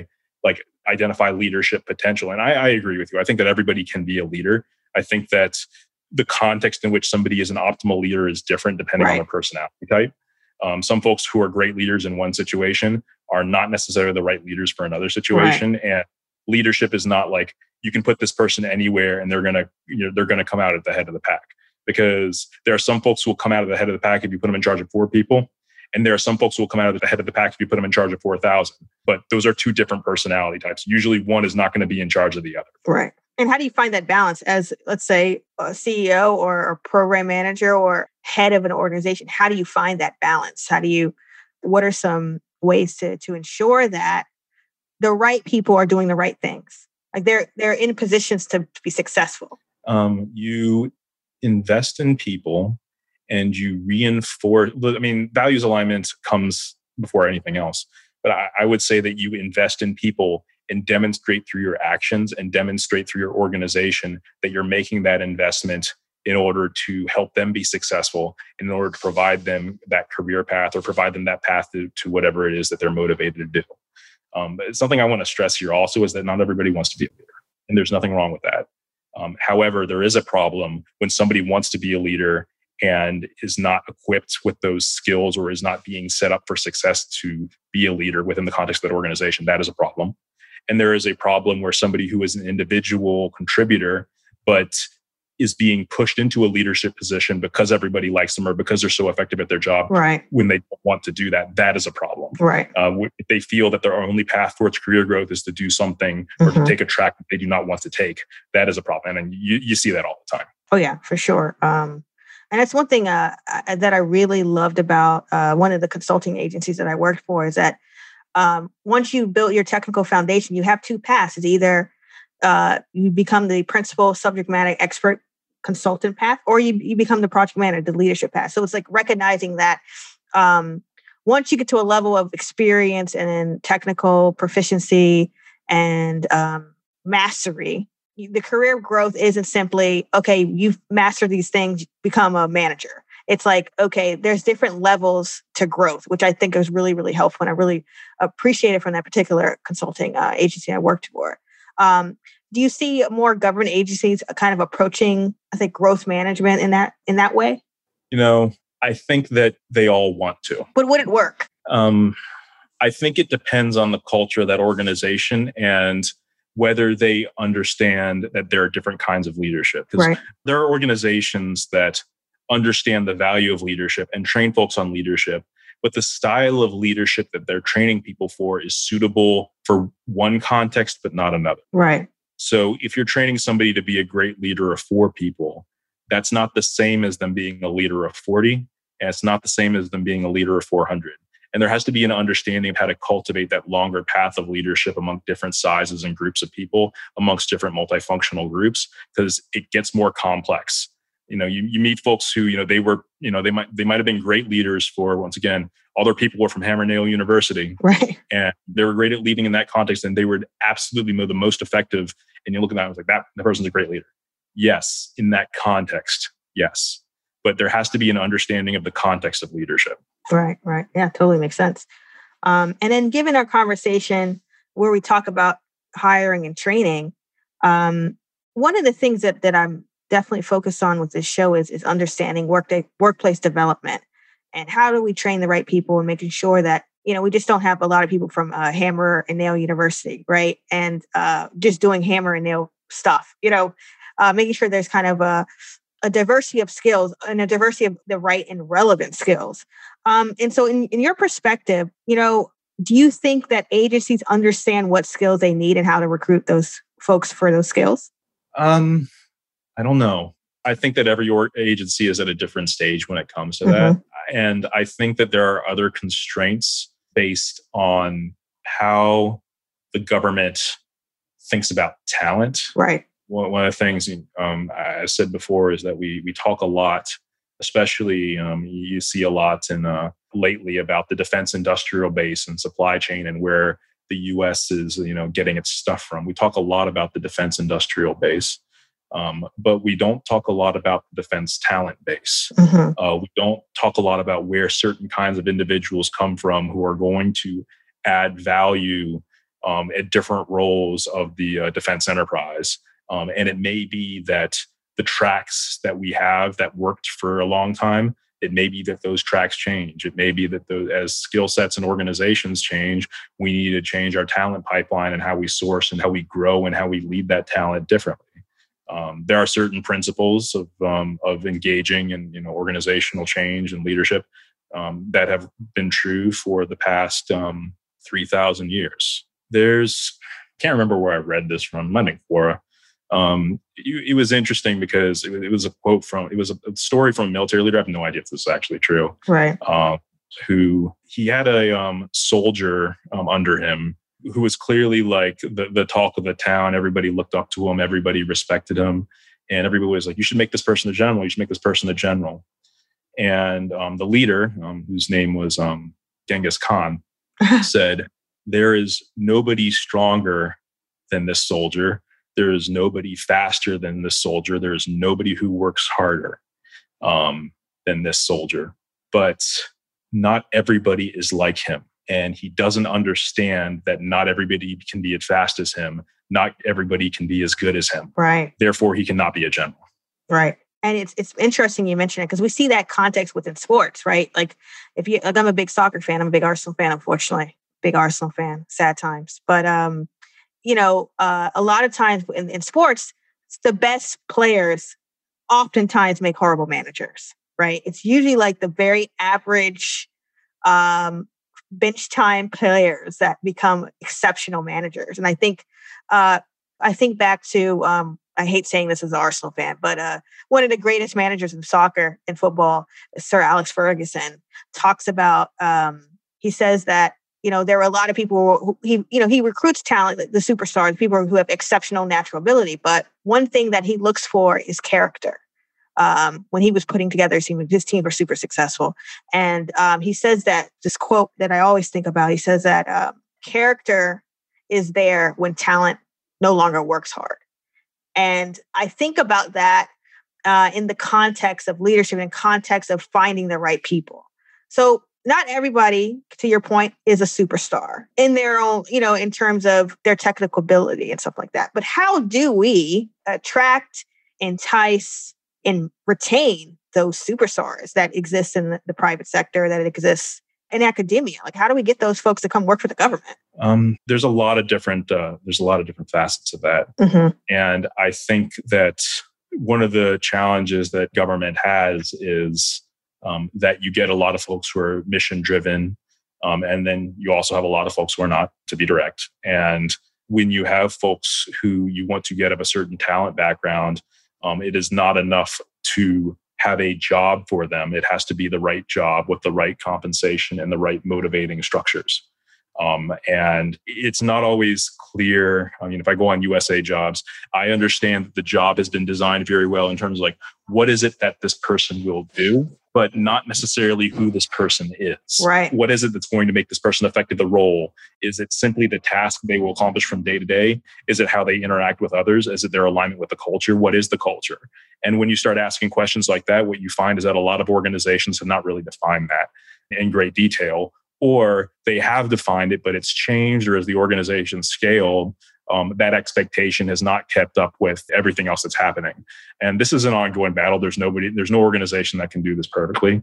leadership potential. And I agree with you. I think that everybody can be a leader. I think that the context in which somebody is an optimal leader is different depending on their personality type. Some folks who are great leaders in one situation are not necessarily the right leaders for another situation. Right. And leadership is not like you can put this person anywhere and they're gonna come out at the head of the pack. Because there are some folks who will come out at the head of the pack if you put them in charge of 4 people. And there are some folks who will come out at the head of the pack if you put them in charge of 4,000. But those are 2 different personality types. Usually one is not going to be in charge of the other. Right. And how do you find that balance as, let's say, a CEO or a program manager or head of an organization? How do you find that balance? What are some ways to ensure that the right people are doing the right things? Like they're in positions to be successful. You invest in people. And you reinforce, I mean, values alignment comes before anything else. But I would say that you invest in people and demonstrate through your actions and demonstrate through your organization that you're making that investment in order to help them be successful, in order to provide them that career path or provide them that path to whatever it is that they're motivated to do. But something I want to stress here also is that not everybody wants to be a leader. And there's nothing wrong with that. However, there is a problem when somebody wants to be a leader and is not equipped with those skills or is not being set up for success to be a leader within the context of that organization. That is a problem. And there is a problem where somebody who is an individual contributor, but is being pushed into a leadership position because everybody likes them or because they're so effective at their job when they don't want to do that. That is a problem. Right. If they feel that their only path towards career growth is to do something or to take a track that they do not want to take, that is a problem. And you see that all the time. Oh, yeah, for sure. And that's one thing that I really loved about one of the consulting agencies that I worked for is that once you built your technical foundation, you have 2 paths. It's either you become the principal subject matter expert consultant path, or you become the project manager, the leadership path. So it's like recognizing that once you get to a level of experience and technical proficiency and mastery, the career growth isn't simply, okay, you've mastered these things, become a manager. It's like, okay, there's different levels to growth, which I think is really, really helpful. And I really appreciate it from that particular consulting agency I worked for. Do you see more government agencies kind of approaching, I think, growth management in that way? You know, I think that they all want to. But would it work? I think it depends on the culture of that organization and whether they understand that there are different kinds of leadership. Because there are organizations that understand the value of leadership and train folks on leadership, but the style of leadership that they're training people for is suitable for one context, but not another. Right. So if you're training somebody to be a great leader of 4 people, that's not the same as them being a leader of 40, and it's not the same as them being a leader of 400. And there has to be an understanding of how to cultivate that longer path of leadership among different sizes and groups of people, amongst different multifunctional groups, because it gets more complex. You know, you meet folks who, you know, they were, you know, they might have been great leaders for, once again, all their people were from Hammer and Nail University. Right. And they were great at leading in that context, and they were absolutely the most effective. And you look at that and it's like, that person's a great leader. Yes, in that context, yes. But there has to be an understanding of the context of leadership. Right. Yeah, totally makes sense. And then given our conversation where we talk about hiring and training, one of the things that I'm definitely focused on with this show is understanding workplace development, and how do we train the right people and making sure that, you know, we just don't have a lot of people from Hammer and Nail University, right? And just doing hammer and nail stuff, you know, making sure there's kind of a diversity of skills and a diversity of the right and relevant skills. And so in your perspective, you know, do you think that agencies understand what skills they need and how to recruit those folks for those skills? I don't know. I think that every agency is at a different stage when it comes to that. And I think that there are other constraints based on how the government thinks about talent. Right. One of the things I said before is that we talk a lot, especially you see a lot in lately about the defense industrial base and supply chain and where the U.S. is, you know, getting its stuff from. We talk a lot about the defense industrial base, but we don't talk a lot about the defense talent base. We don't talk a lot about where certain kinds of individuals come from who are going to add value at different roles of the defense enterprise. And it may be that the tracks that we have that worked for a long time, it may be that those tracks change. It may be that as skill sets and organizations change, we need to change our talent pipeline and how we source and how we grow and how we lead that talent differently. There are certain principles of engaging and, you know, organizational change and leadership that have been true for the past 3,000 years. Can't remember where I read this from. I think Quora. It was interesting because it was a quote from, it was a story from a military leader. I have no idea if this is actually true. Right. Who he had a soldier under him who was clearly like the talk of the town. Everybody looked up to him. Everybody respected him. And everybody was like, you should make this person the general. You should make this person the general. And the leader, whose name was Genghis Khan, said, there is nobody stronger than this soldier. There is nobody faster than this soldier. There is nobody who works harder than this soldier. But not everybody is like him. And he doesn't understand that not everybody can be as fast as him. Not everybody can be as good as him. Right. Therefore, he cannot be a general. Right. And it's interesting you mentioned it, because we see that context within sports, right? Like, I'm a big soccer fan. I'm a big Arsenal fan, unfortunately. Big Arsenal fan. Sad times. But, you know, a lot of times in sports, the best players oftentimes make horrible managers, right? It's usually like the very average bench time players that become exceptional managers. And I think back to, I hate saying this as an Arsenal fan, but one of the greatest managers in soccer and football, Sir Alex Ferguson, talks about, he says that, you know, there are a lot of people he recruits talent, the superstars, people who have exceptional natural ability. But one thing that he looks for is character. when he was putting together his team were super successful. And he says that this quote that I always think about, he says that character is there when talent no longer works hard. And I think about that in the context of leadership, in context of finding the right people. So not everybody, to your point, is a superstar in their own, in terms of their technical ability and stuff like that. But how do we attract, entice, and retain those superstars that exist in the private sector, that exists in academia? Like, how do we get those folks to come work for the government? There's a lot of different facets of that. Mm-hmm. And I think that one of the challenges that government has is that you get a lot of folks who are mission driven. And then you also have a lot of folks who are not, to be direct. And when you have folks who you want to get of a certain talent background, it is not enough to have a job for them. It has to be the right job with the right compensation and the right motivating structures. And it's not always clear. I mean, if I go on USA Jobs, I understand that the job has been designed very well in terms of like, what is it that this person will do, but not necessarily who this person is. Right. What is it that's going to make this person effective? The role? Is it simply the task they will accomplish from day to day? Is it how they interact with others? Is it their alignment with the culture? What is the culture? And when you start asking questions like that, what you find is that a lot of organizations have not really defined that in great detail, or they have defined it, but it's changed, or as the organization scaled, that expectation has not kept up with everything else that's happening. And this is an ongoing battle. There's no organization that can do this perfectly.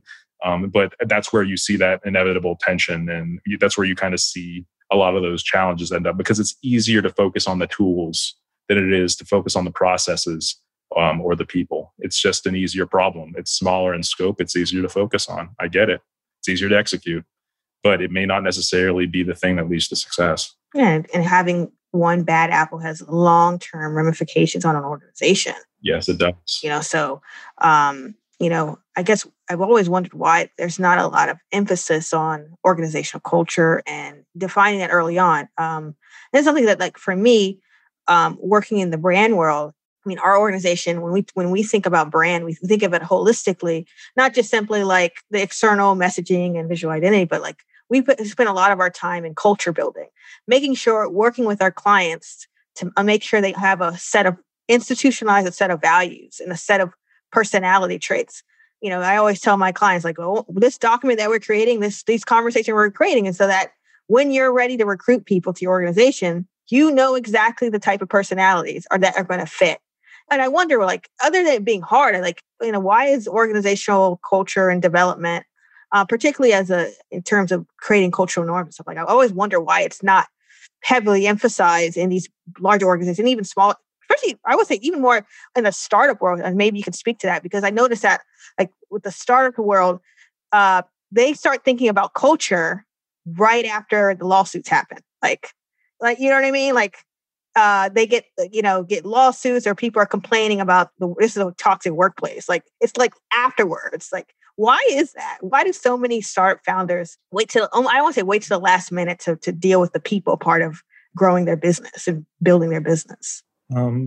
But that's where you see that inevitable tension. And that's where you kind of see a lot of those challenges end up, because it's easier to focus on the tools than it is to focus on the processes or the people. It's just an easier problem. It's smaller in scope. It's easier to focus on. I get it. It's easier to execute, but it may not necessarily be the thing that leads to success. Yeah, and having one bad apple has long-term ramifications on an organization. Yes, it does. I guess I've always wondered why there's not a lot of emphasis on organizational culture and defining it early on. That's something that, like, for me, working in the brand world, I mean, our organization, when we think about brand, we think of it holistically, not just simply like the external messaging and visual identity, but like we spend a lot of our time in culture building, making sure, working with our clients to make sure they have a set of institutionalized, a set of values and a set of personality traits. I always tell my clients, like, well, this document that we're creating, these conversations we're creating, is so that when you're ready to recruit people to your organization, you know exactly the type of personalities that are going to fit. And I wonder, like, other than it being hard, like, why is organizational culture and development, particularly in terms of creating cultural norms and stuff like that, I always wonder why it's not heavily emphasized in these large organizations, and even small, especially, I would say, even more in the startup world. And maybe you can speak to that, because I noticed that, like, with the startup world, they start thinking about culture right after the lawsuits happen. Like, you know what I mean? Like, they get lawsuits, or people are complaining about this is a toxic workplace. Like, it's like afterwards. Like, why is that? Why do so many startup founders wait till the last minute to deal with the people part of growing their business and building their business?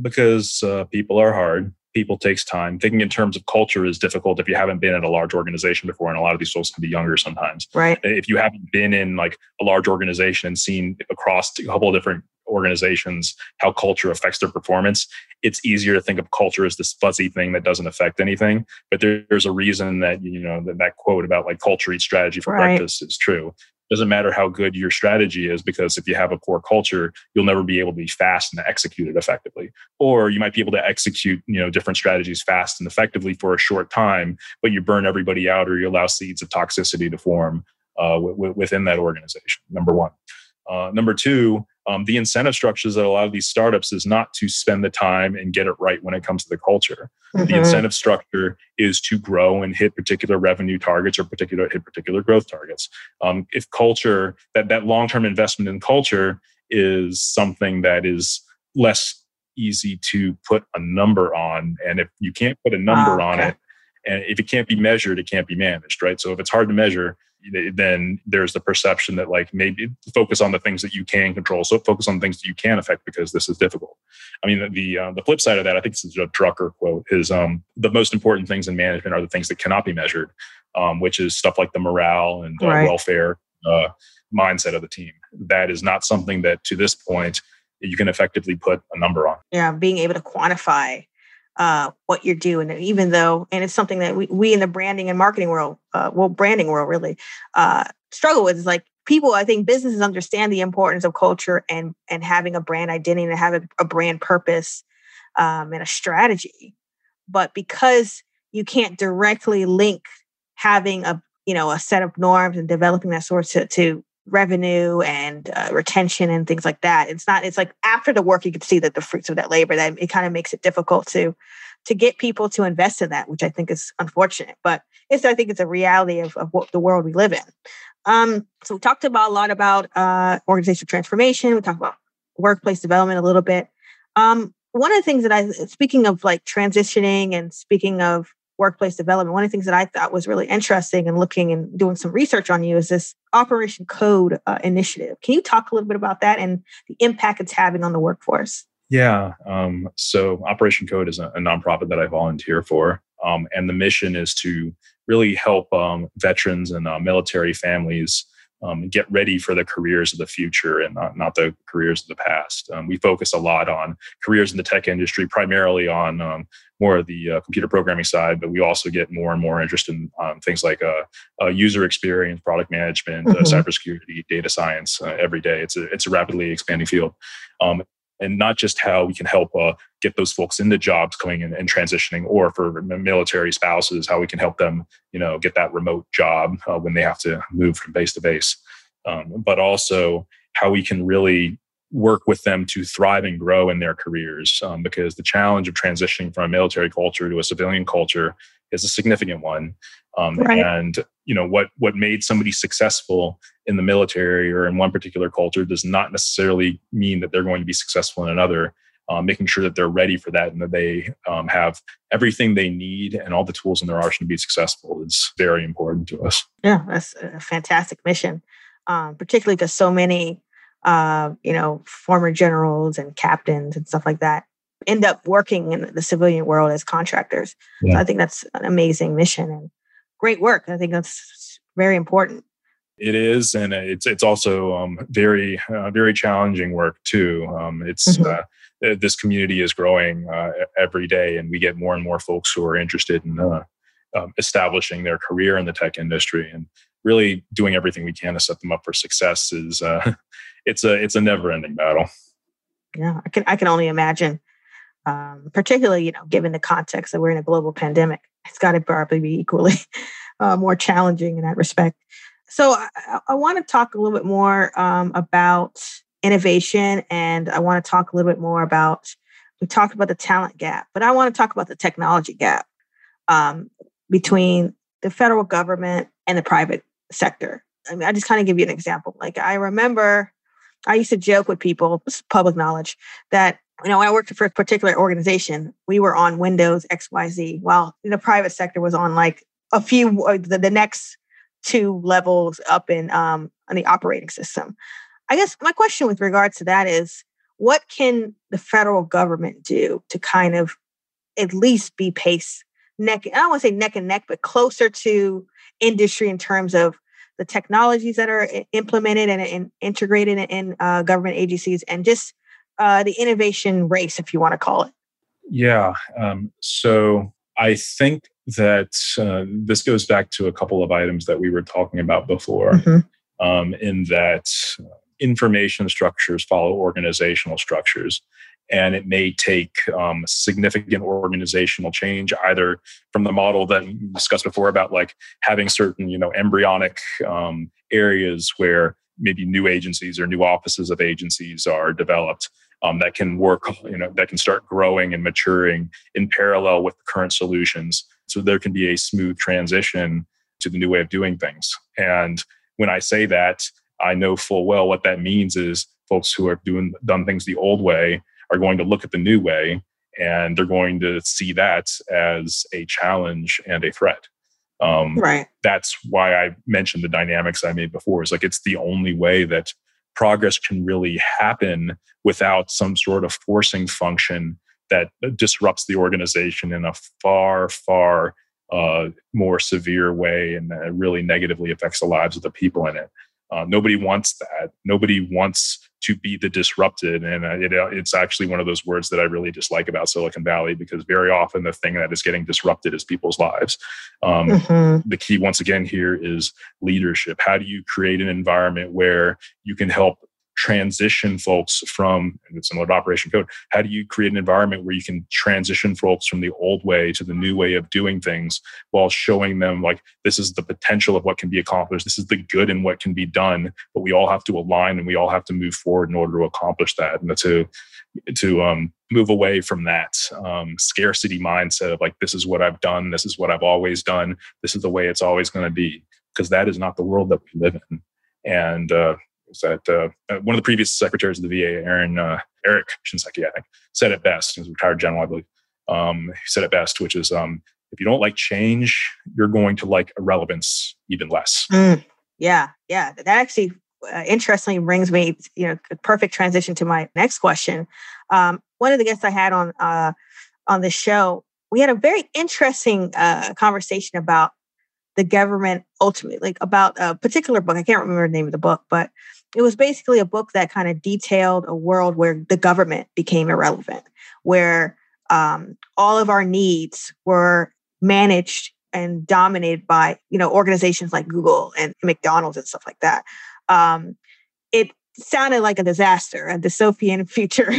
Because people are hard. People takes time. Thinking in terms of culture is difficult if you haven't been at a large organization before, and a lot of these folks can be younger sometimes. Right. If you haven't been in like a large organization and seen across a couple of different organizations how culture affects their performance, it's easier to think of culture as this fuzzy thing that doesn't affect anything. But there's a reason that that quote about like culture eats strategy for breakfast is true. It doesn't matter how good your strategy is, because if you have a poor culture, you'll never be able to be fast and execute it effectively. Or you might be able to execute different strategies fast and effectively for a short time, but you burn everybody out, or you allow seeds of toxicity to form within that organization. Number one. Number two, the incentive structures that a lot of these startups is not to spend the time and get it right when it comes to the culture. Mm-hmm. The incentive structure is to grow and hit particular revenue targets or hit particular growth targets. If culture, that long-term investment in culture is something that is less easy to put a number on. And if you can't put a number on it, and if it can't be measured, it can't be managed, right? So if it's hard to measure, then there's the perception that like maybe focus on the things that you can control. So focus on things that you can affect because this is difficult. I mean, the flip side of that, I think this is a Drucker quote, is the most important things in management are the things that cannot be measured, which is stuff like the morale and welfare mindset of the team. That is not something that to this point you can effectively put a number on. Yeah, being able to quantify what you're doing, even though, and it's something that we in the branding and marketing world, branding world really struggle with. Is like people, I think businesses understand the importance of culture and having a brand identity and having a brand purpose and a strategy, but because you can't directly link having a set of norms and developing that source to revenue and retention and things like that. It's like after the work, you can see that the fruits of that labor, that it kind of makes it difficult to get people to invest in that, which I think is unfortunate, but I think it's a reality of what the world we live in. So we talked about a lot about organizational transformation. We talked about workplace development a little bit. One of the things that speaking of like transitioning and speaking of workplace development, one of the things that I thought was really interesting and looking and doing some research on you is this Operation Code initiative. Can you talk a little bit about that and the impact it's having on the workforce? Yeah. So Operation Code is a nonprofit that I volunteer for. And the mission is to really help veterans and military families get ready for the careers of the future and not the careers of the past. We focus a lot on careers in the tech industry, primarily on more of the computer programming side, but we also get more and more interested in things like user experience, product management, cybersecurity, data science every day. It's a rapidly expanding field. And not just how we can help get those folks into jobs coming in and transitioning, or for military spouses, how we can help them, get that remote job when they have to move from base to base, but also how we can really work with them to thrive and grow in their careers. Because the challenge of transitioning from a military culture to a civilian culture is a significant one. And what made somebody successful in the military or in one particular culture does not necessarily mean that they're going to be successful in another. Making sure that they're ready for that and that they have everything they need and all the tools in their arsenal to be successful is very important to us. Yeah, that's a fantastic mission, particularly because so many former generals and captains and stuff like that end up working in the civilian world as contractors. Yeah. So I think that's an amazing mission and great work. I think that's very important. It is, and it's also very, very challenging work too. This community is growing every day, and we get more and more folks who are interested in establishing their career in the tech industry, and really doing everything we can to set them up for success is it's a never-ending battle. Yeah, I can only imagine, particularly given the context that we're in a global pandemic, it's got to probably be equally more challenging in that respect. So I want to talk a little bit more about innovation, and I want to talk a little bit more about, we talked about the talent gap, but I want to talk about the technology gap between the federal government and the private sector. I mean, I just kind of give you an example. Like I remember I used to joke with people, it's public knowledge, that when I worked for a particular organization, we were on Windows XYZ, while the private sector was on like a few, the next two levels up in on the operating system. I guess my question with regards to that is, what can the federal government do to kind of at least be pace neck? I don't want to say neck and neck, but closer to industry in terms of the technologies that are implemented and integrated in government agencies, and just the innovation race, if you want to call it. Yeah. So I think that this goes back to a couple of items that we were talking about before, in that information structures follow organizational structures. And it may take significant organizational change, either from the model that we discussed before about like having certain, embryonic areas where maybe new agencies or new offices of agencies are developed that can work, that can start growing and maturing in parallel with the current solutions. So there can be a smooth transition to the new way of doing things. And when I say that, I know full well what that means is folks who are done things the old way are going to look at the new way, and they're going to see that as a challenge and a threat. Right. That's why I mentioned the dynamics I made before. It's like, it's the only way that progress can really happen without some sort of forcing function that disrupts the organization in a far, far more severe way, and that really negatively affects the lives of the people in it. Nobody wants that. Nobody wants to be the disrupted. And it's actually one of those words that I really dislike about Silicon Valley, because very often the thing that is getting disrupted is people's lives. The key, once again, here is leadership. How do you create an environment where you can help transition folks from, and it's similar to Operation Code, how do you create an environment where you can transition folks from the old way to the new way of doing things, while showing them, like, this is the potential of what can be accomplished, this is the good in what can be done, but we all have to align and we all have to move forward in order to accomplish that, and to move away from that scarcity mindset of, like, this is what I've done, this is what I've always done, this is the way it's always going to be, because that is not the world that we live in. And one of the previous secretaries of the VA, Eric Shinseki, I think, said it best. He's a retired general, I believe. He said it best, which is, if you don't like change, you're going to like irrelevance even less. Yeah. That actually interestingly brings me, a perfect transition to my next question. One of the guests I had on the show, we had a very interesting conversation about the government ultimately, about a particular book. I can't remember the name of the book, but it was basically a book that kind of detailed a world where the government became irrelevant, where all of our needs were managed and dominated by, organizations like Google and McDonald's and stuff like that. It sounded like a disaster, a dystopian future.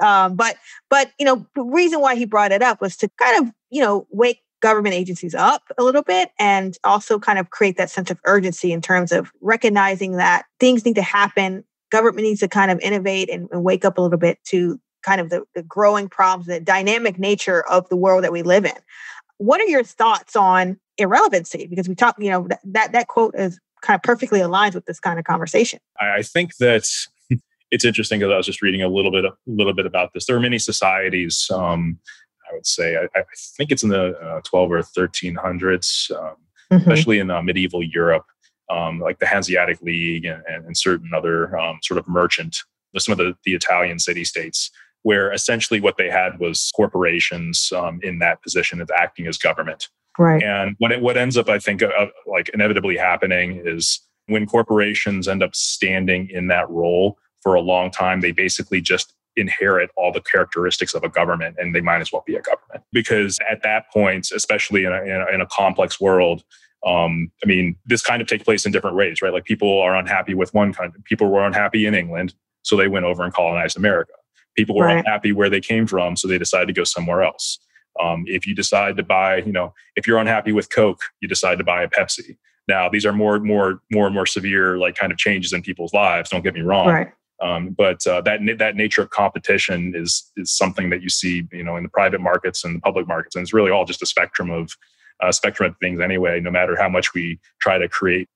But the reason why he brought it up was to kind of, wake government agencies up a little bit, and also kind of create that sense of urgency in terms of recognizing that things need to happen. Government needs to kind of innovate and wake up a little bit to kind of the growing problems, the dynamic nature of the world that we live in. What are your thoughts on irrelevancy? Because we talk, that quote is kind of perfectly aligned with this kind of conversation. I think that it's interesting, because I was just reading a little bit about this. There are many societies, I would say, I think it's in the 12 or 1300s, especially in medieval Europe, like the Hanseatic League and certain other sort of merchant, some of the Italian city-states, where essentially what they had was corporations in that position of acting as government. Right. And what ends up, I think, inevitably happening is when corporations end up standing in that role for a long time, they basically just inherit all the characteristics of a government, and they might as well be a government. Because at that point, especially in a complex world, this kind of takes place in different ways, right? Like, people are unhappy with one country. People were unhappy in England, so they went over and colonized America. People were unhappy where they came from, so they decided to go somewhere else. If you decide to buy, if you're unhappy with Coke, you decide to buy a Pepsi. Now, these are more and more severe, like, kind of changes in people's lives. Don't get me wrong. Right. But that nature of competition is something that you see, in the private markets and the public markets, and it's really all just a spectrum of things anyway. No matter how much we try to create,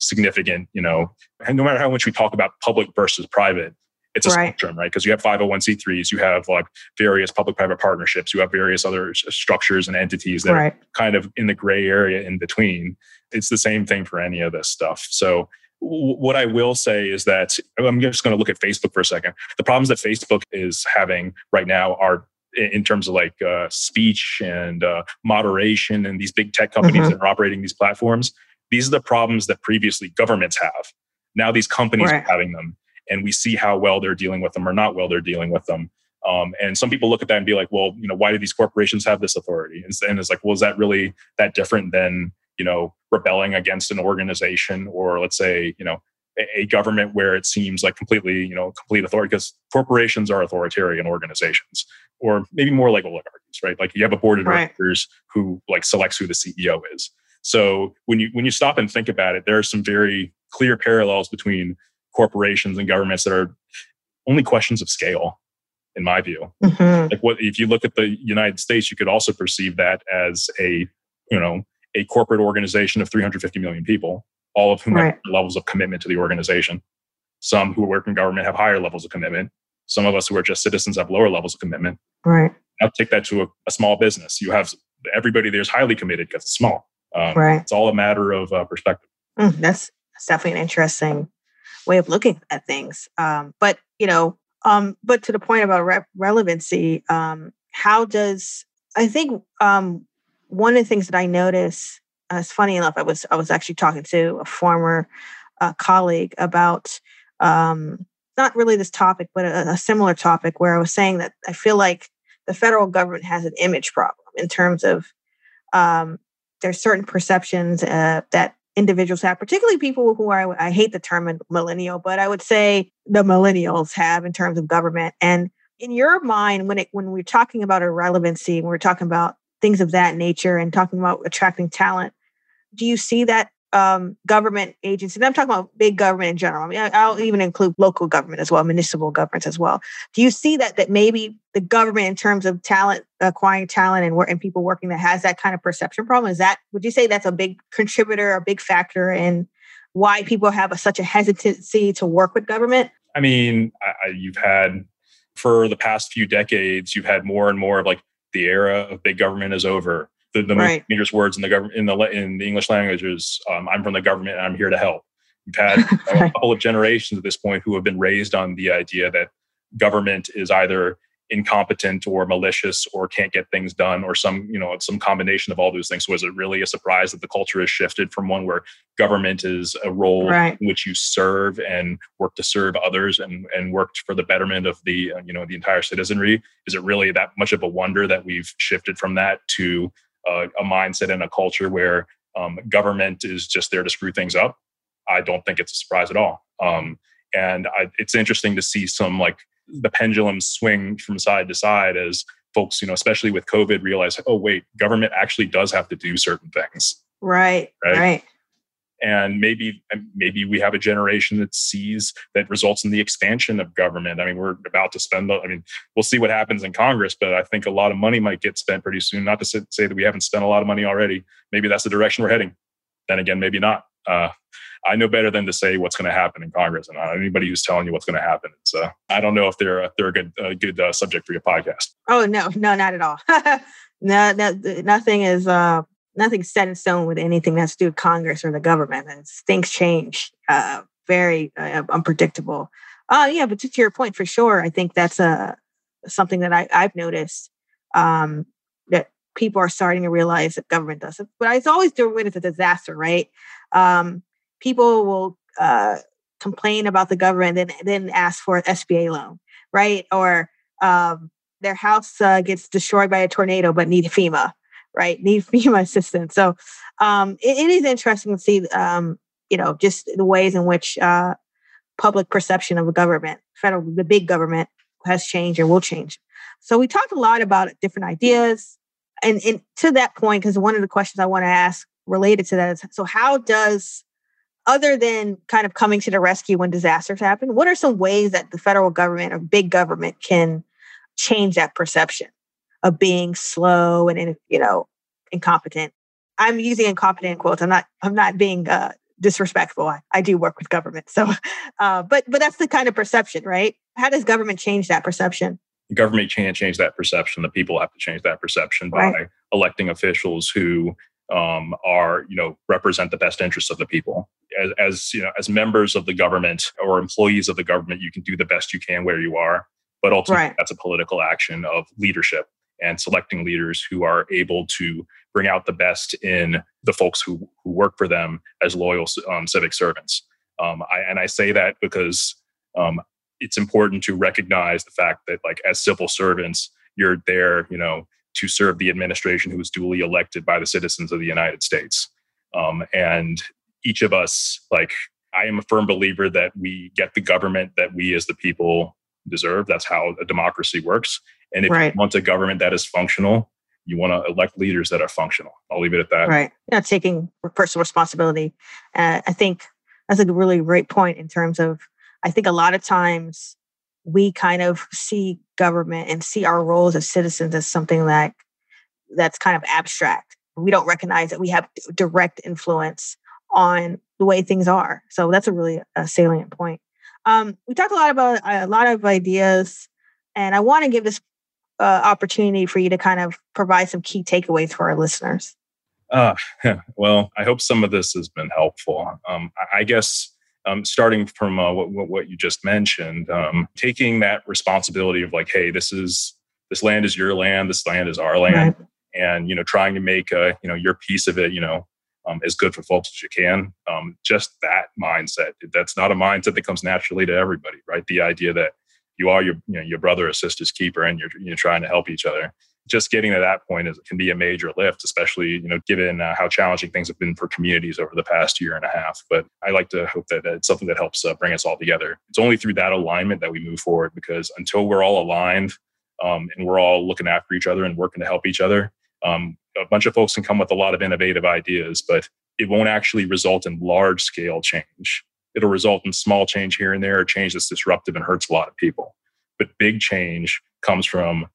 significant, and no matter how much we talk about public versus private, it's a spectrum, right? Because you have 501c3s, you have like various public-private partnerships, you have various other structures and entities that are kind of in the gray area in between. It's the same thing for any of this stuff. So. What I will say is that I'm just going to look at Facebook for a second. The problems that Facebook is having right now are in terms of like speech and moderation, and these big tech companies that are operating these platforms. These are the problems that previously governments have. Now these companies are having them, and we see how well they're dealing with them or not well they're dealing with them. And some people look at that and be like, well, why do these corporations have this authority? And it's like, well, is that really that different than rebelling against an organization, or let's say, a government where it seems like complete authority, because corporations are authoritarian organizations, or maybe more like oligarchies, right? Like, you have a board of directors who like selects who the CEO is. So when you stop and think about it, there are some very clear parallels between corporations and governments that are only questions of scale, in my view. Like, what if you look at the United States, you could also perceive that as a corporate organization of 350 million people, all of whom have levels of commitment to the organization. Some who work in government have higher levels of commitment. Some of us who are just citizens have lower levels of commitment. Right. Now take that to a small business. You have everybody there's highly committed because it's small. Right. It's all a matter of perspective. That's definitely an interesting way of looking at things. But to the point about relevancy, I think one of the things that I notice, it's funny enough, I was actually talking to a former colleague about not really this topic, but a similar topic, where I was saying that I feel like the federal government has an image problem in terms of there's certain perceptions that individuals have, particularly people who are, I hate the term millennial, but I would say the millennials have in terms of government. And in your mind, when we're talking about irrelevancy, when we're talking about things of that nature and talking about attracting talent, do you see that government agencies, and I'm talking about big government in general, I mean, I'll even include local government as well, municipal governments as well. Do you see that maybe the government, in terms of talent, acquiring talent and people working, that has that kind of perception problem? Would you say that's a big contributor, a big factor in why people have such a hesitancy to work with government? I mean, you've had, for the past few decades, you've had more and more of like, the era of big government is over. The right. most dangerous words in the government in the English language is "I'm from the government and I'm here to help." You've had a couple of generations at this point who have been raised on the idea that government is either incompetent or malicious or can't get things done or some combination of all those things. So is it really a surprise that the culture has shifted from one where government is a role right. in which you serve and work to serve others and worked for the betterment of the entire citizenry? Is it really that much of a wonder that we've shifted from that to a mindset and a culture where government is just there to screw things up? I don't think it's a surprise at all. And it's interesting to see some like the pendulum swing from side to side as folks, especially with COVID, realize, oh, wait, government actually does have to do certain things. Right. And maybe we have a generation that results in the expansion of government. I mean, we're about to we'll see what happens in Congress, but I think a lot of money might get spent pretty soon. Not to say that we haven't spent a lot of money already. Maybe that's the direction we're heading. Then again, maybe not. I know better than to say what's going to happen in Congress, and anybody who's telling you what's going to happen. So I don't know if they're a good subject for your podcast. Oh no, not at all. No, nothing is nothing's set in stone with anything that's to do with Congress or the government. Things change, very unpredictable. Yeah, but to your point, for sure, I think that's something that I've noticed. That people are starting to realize that government doesn't, but it's always doing when it's a disaster, right? People will complain about the government and then ask for an SBA loan, right? Or their house gets destroyed by a tornado, but need FEMA, right? Need FEMA assistance. So it is interesting to see, just the ways in which public perception of a government, the big government, has changed or will change. So we talked a lot about different ideas. And to that point, because one of the questions I want to ask related to that is, so how does, other than kind of coming to the rescue when disasters happen, what are some ways that the federal government or big government can change that perception of being slow and, incompetent? I'm using incompetent in quotes. I'm not being disrespectful. I do work with government. So, but that's the kind of perception, right? How does government change that perception? The government can't change that perception. The people have to change that perception by right. electing officials who represent the best interests of the people. As members of the government or employees of the government, you can do the best you can where you are. But ultimately, right. that's a political action of leadership and selecting leaders who are able to bring out the best in the folks who work for them as loyal civic servants. I say that because it's important to recognize the fact that, like, as civil servants, you're there, to serve the administration who was duly elected by the citizens of the United States. And each of us, I am a firm believer that we get the government that we as the people deserve. That's how a democracy works. And if right. you want a government that is functional, you want to elect leaders that are functional. I'll leave it at that. Right. Taking personal responsibility. I think that's a really great point in terms of, I think a lot of times we kind of see government and see our roles as citizens as something that's kind of abstract. We don't recognize that we have direct influence on the way things are. So that's a really salient point. We talked a lot about a lot of ideas, and I want to give this opportunity for you to kind of provide some key takeaways for our listeners. Well, I hope some of this has been helpful. I guess starting from what you just mentioned, taking that responsibility of like, hey, this land is your land, this land is our land, right. And trying to make your piece of it, as good for folks as you can. Just that mindset. That's not a mindset that comes naturally to everybody, right? The idea that you are your brother or sister's keeper, and you're trying to help each other. Just getting to that point can be a major lift, especially given how challenging things have been for communities over the past year and a half. But I like to hope that it's something that helps bring us all together. It's only through that alignment that we move forward, because until we're all aligned and we're all looking after each other and working to help each other, a bunch of folks can come with a lot of innovative ideas, but it won't actually result in large-scale change. It'll result in small change here and there, or change that's disruptive and hurts a lot of people. But big change comes from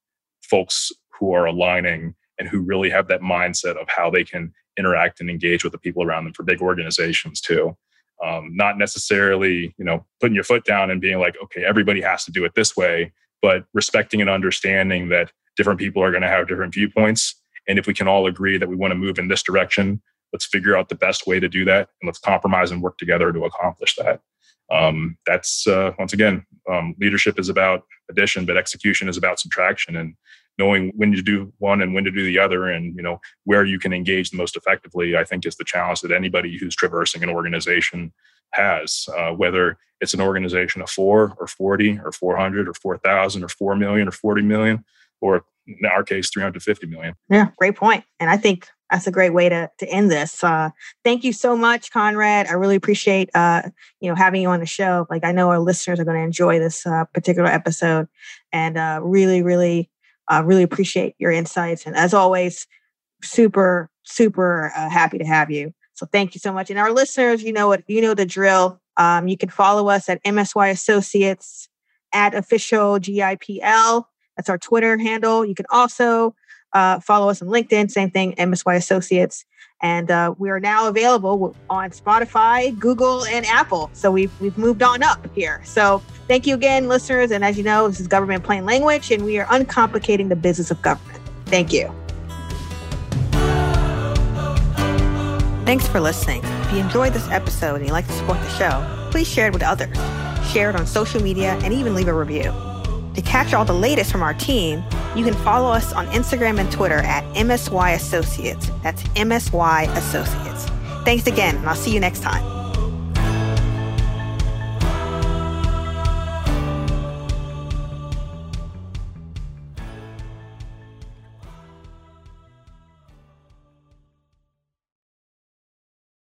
folks who are aligning and who really have that mindset of how they can interact and engage with the people around them for big organizations too. Not necessarily, putting your foot down and being like, okay, everybody has to do it this way, but respecting and understanding that different people are going to have different viewpoints. And if we can all agree that we want to move in this direction, let's figure out the best way to do that, and let's compromise and work together to accomplish that. That's once again, leadership is about addition, but execution is about subtraction, and knowing when to do one and when to do the other, and where you can engage the most effectively, I think is the challenge that anybody who's traversing an organization has. Whether it's an organization of 4 or 40 or 400 or 4,000 or 4 million or 40 million, or in our case, 350 million. Yeah, great point. And I think that's a great way to end this. Thank you so much, Conrad. I really appreciate having you on the show. Like, I know our listeners are going to enjoy this particular episode, and really appreciate your insights. And as always, super, super happy to have you. So thank you so much. And our listeners, the drill. You can follow us at MSY Associates, at official GIPL. That's our Twitter handle. You can also follow us on LinkedIn, same thing, MSY Associates. And we are now available on Spotify, Google, and Apple. So we've moved on up here. So thank you again, listeners. And as you know, this is Government Plain Language, and we are uncomplicating the business of government. Thank you. Thanks for listening. If you enjoyed this episode and you'd like to support the show, please share it with others. Share it on social media and even leave a review. To catch all the latest from our team, you can follow us on Instagram and Twitter at MSY Associates. That's MSY Associates. Thanks again, and I'll see you next time.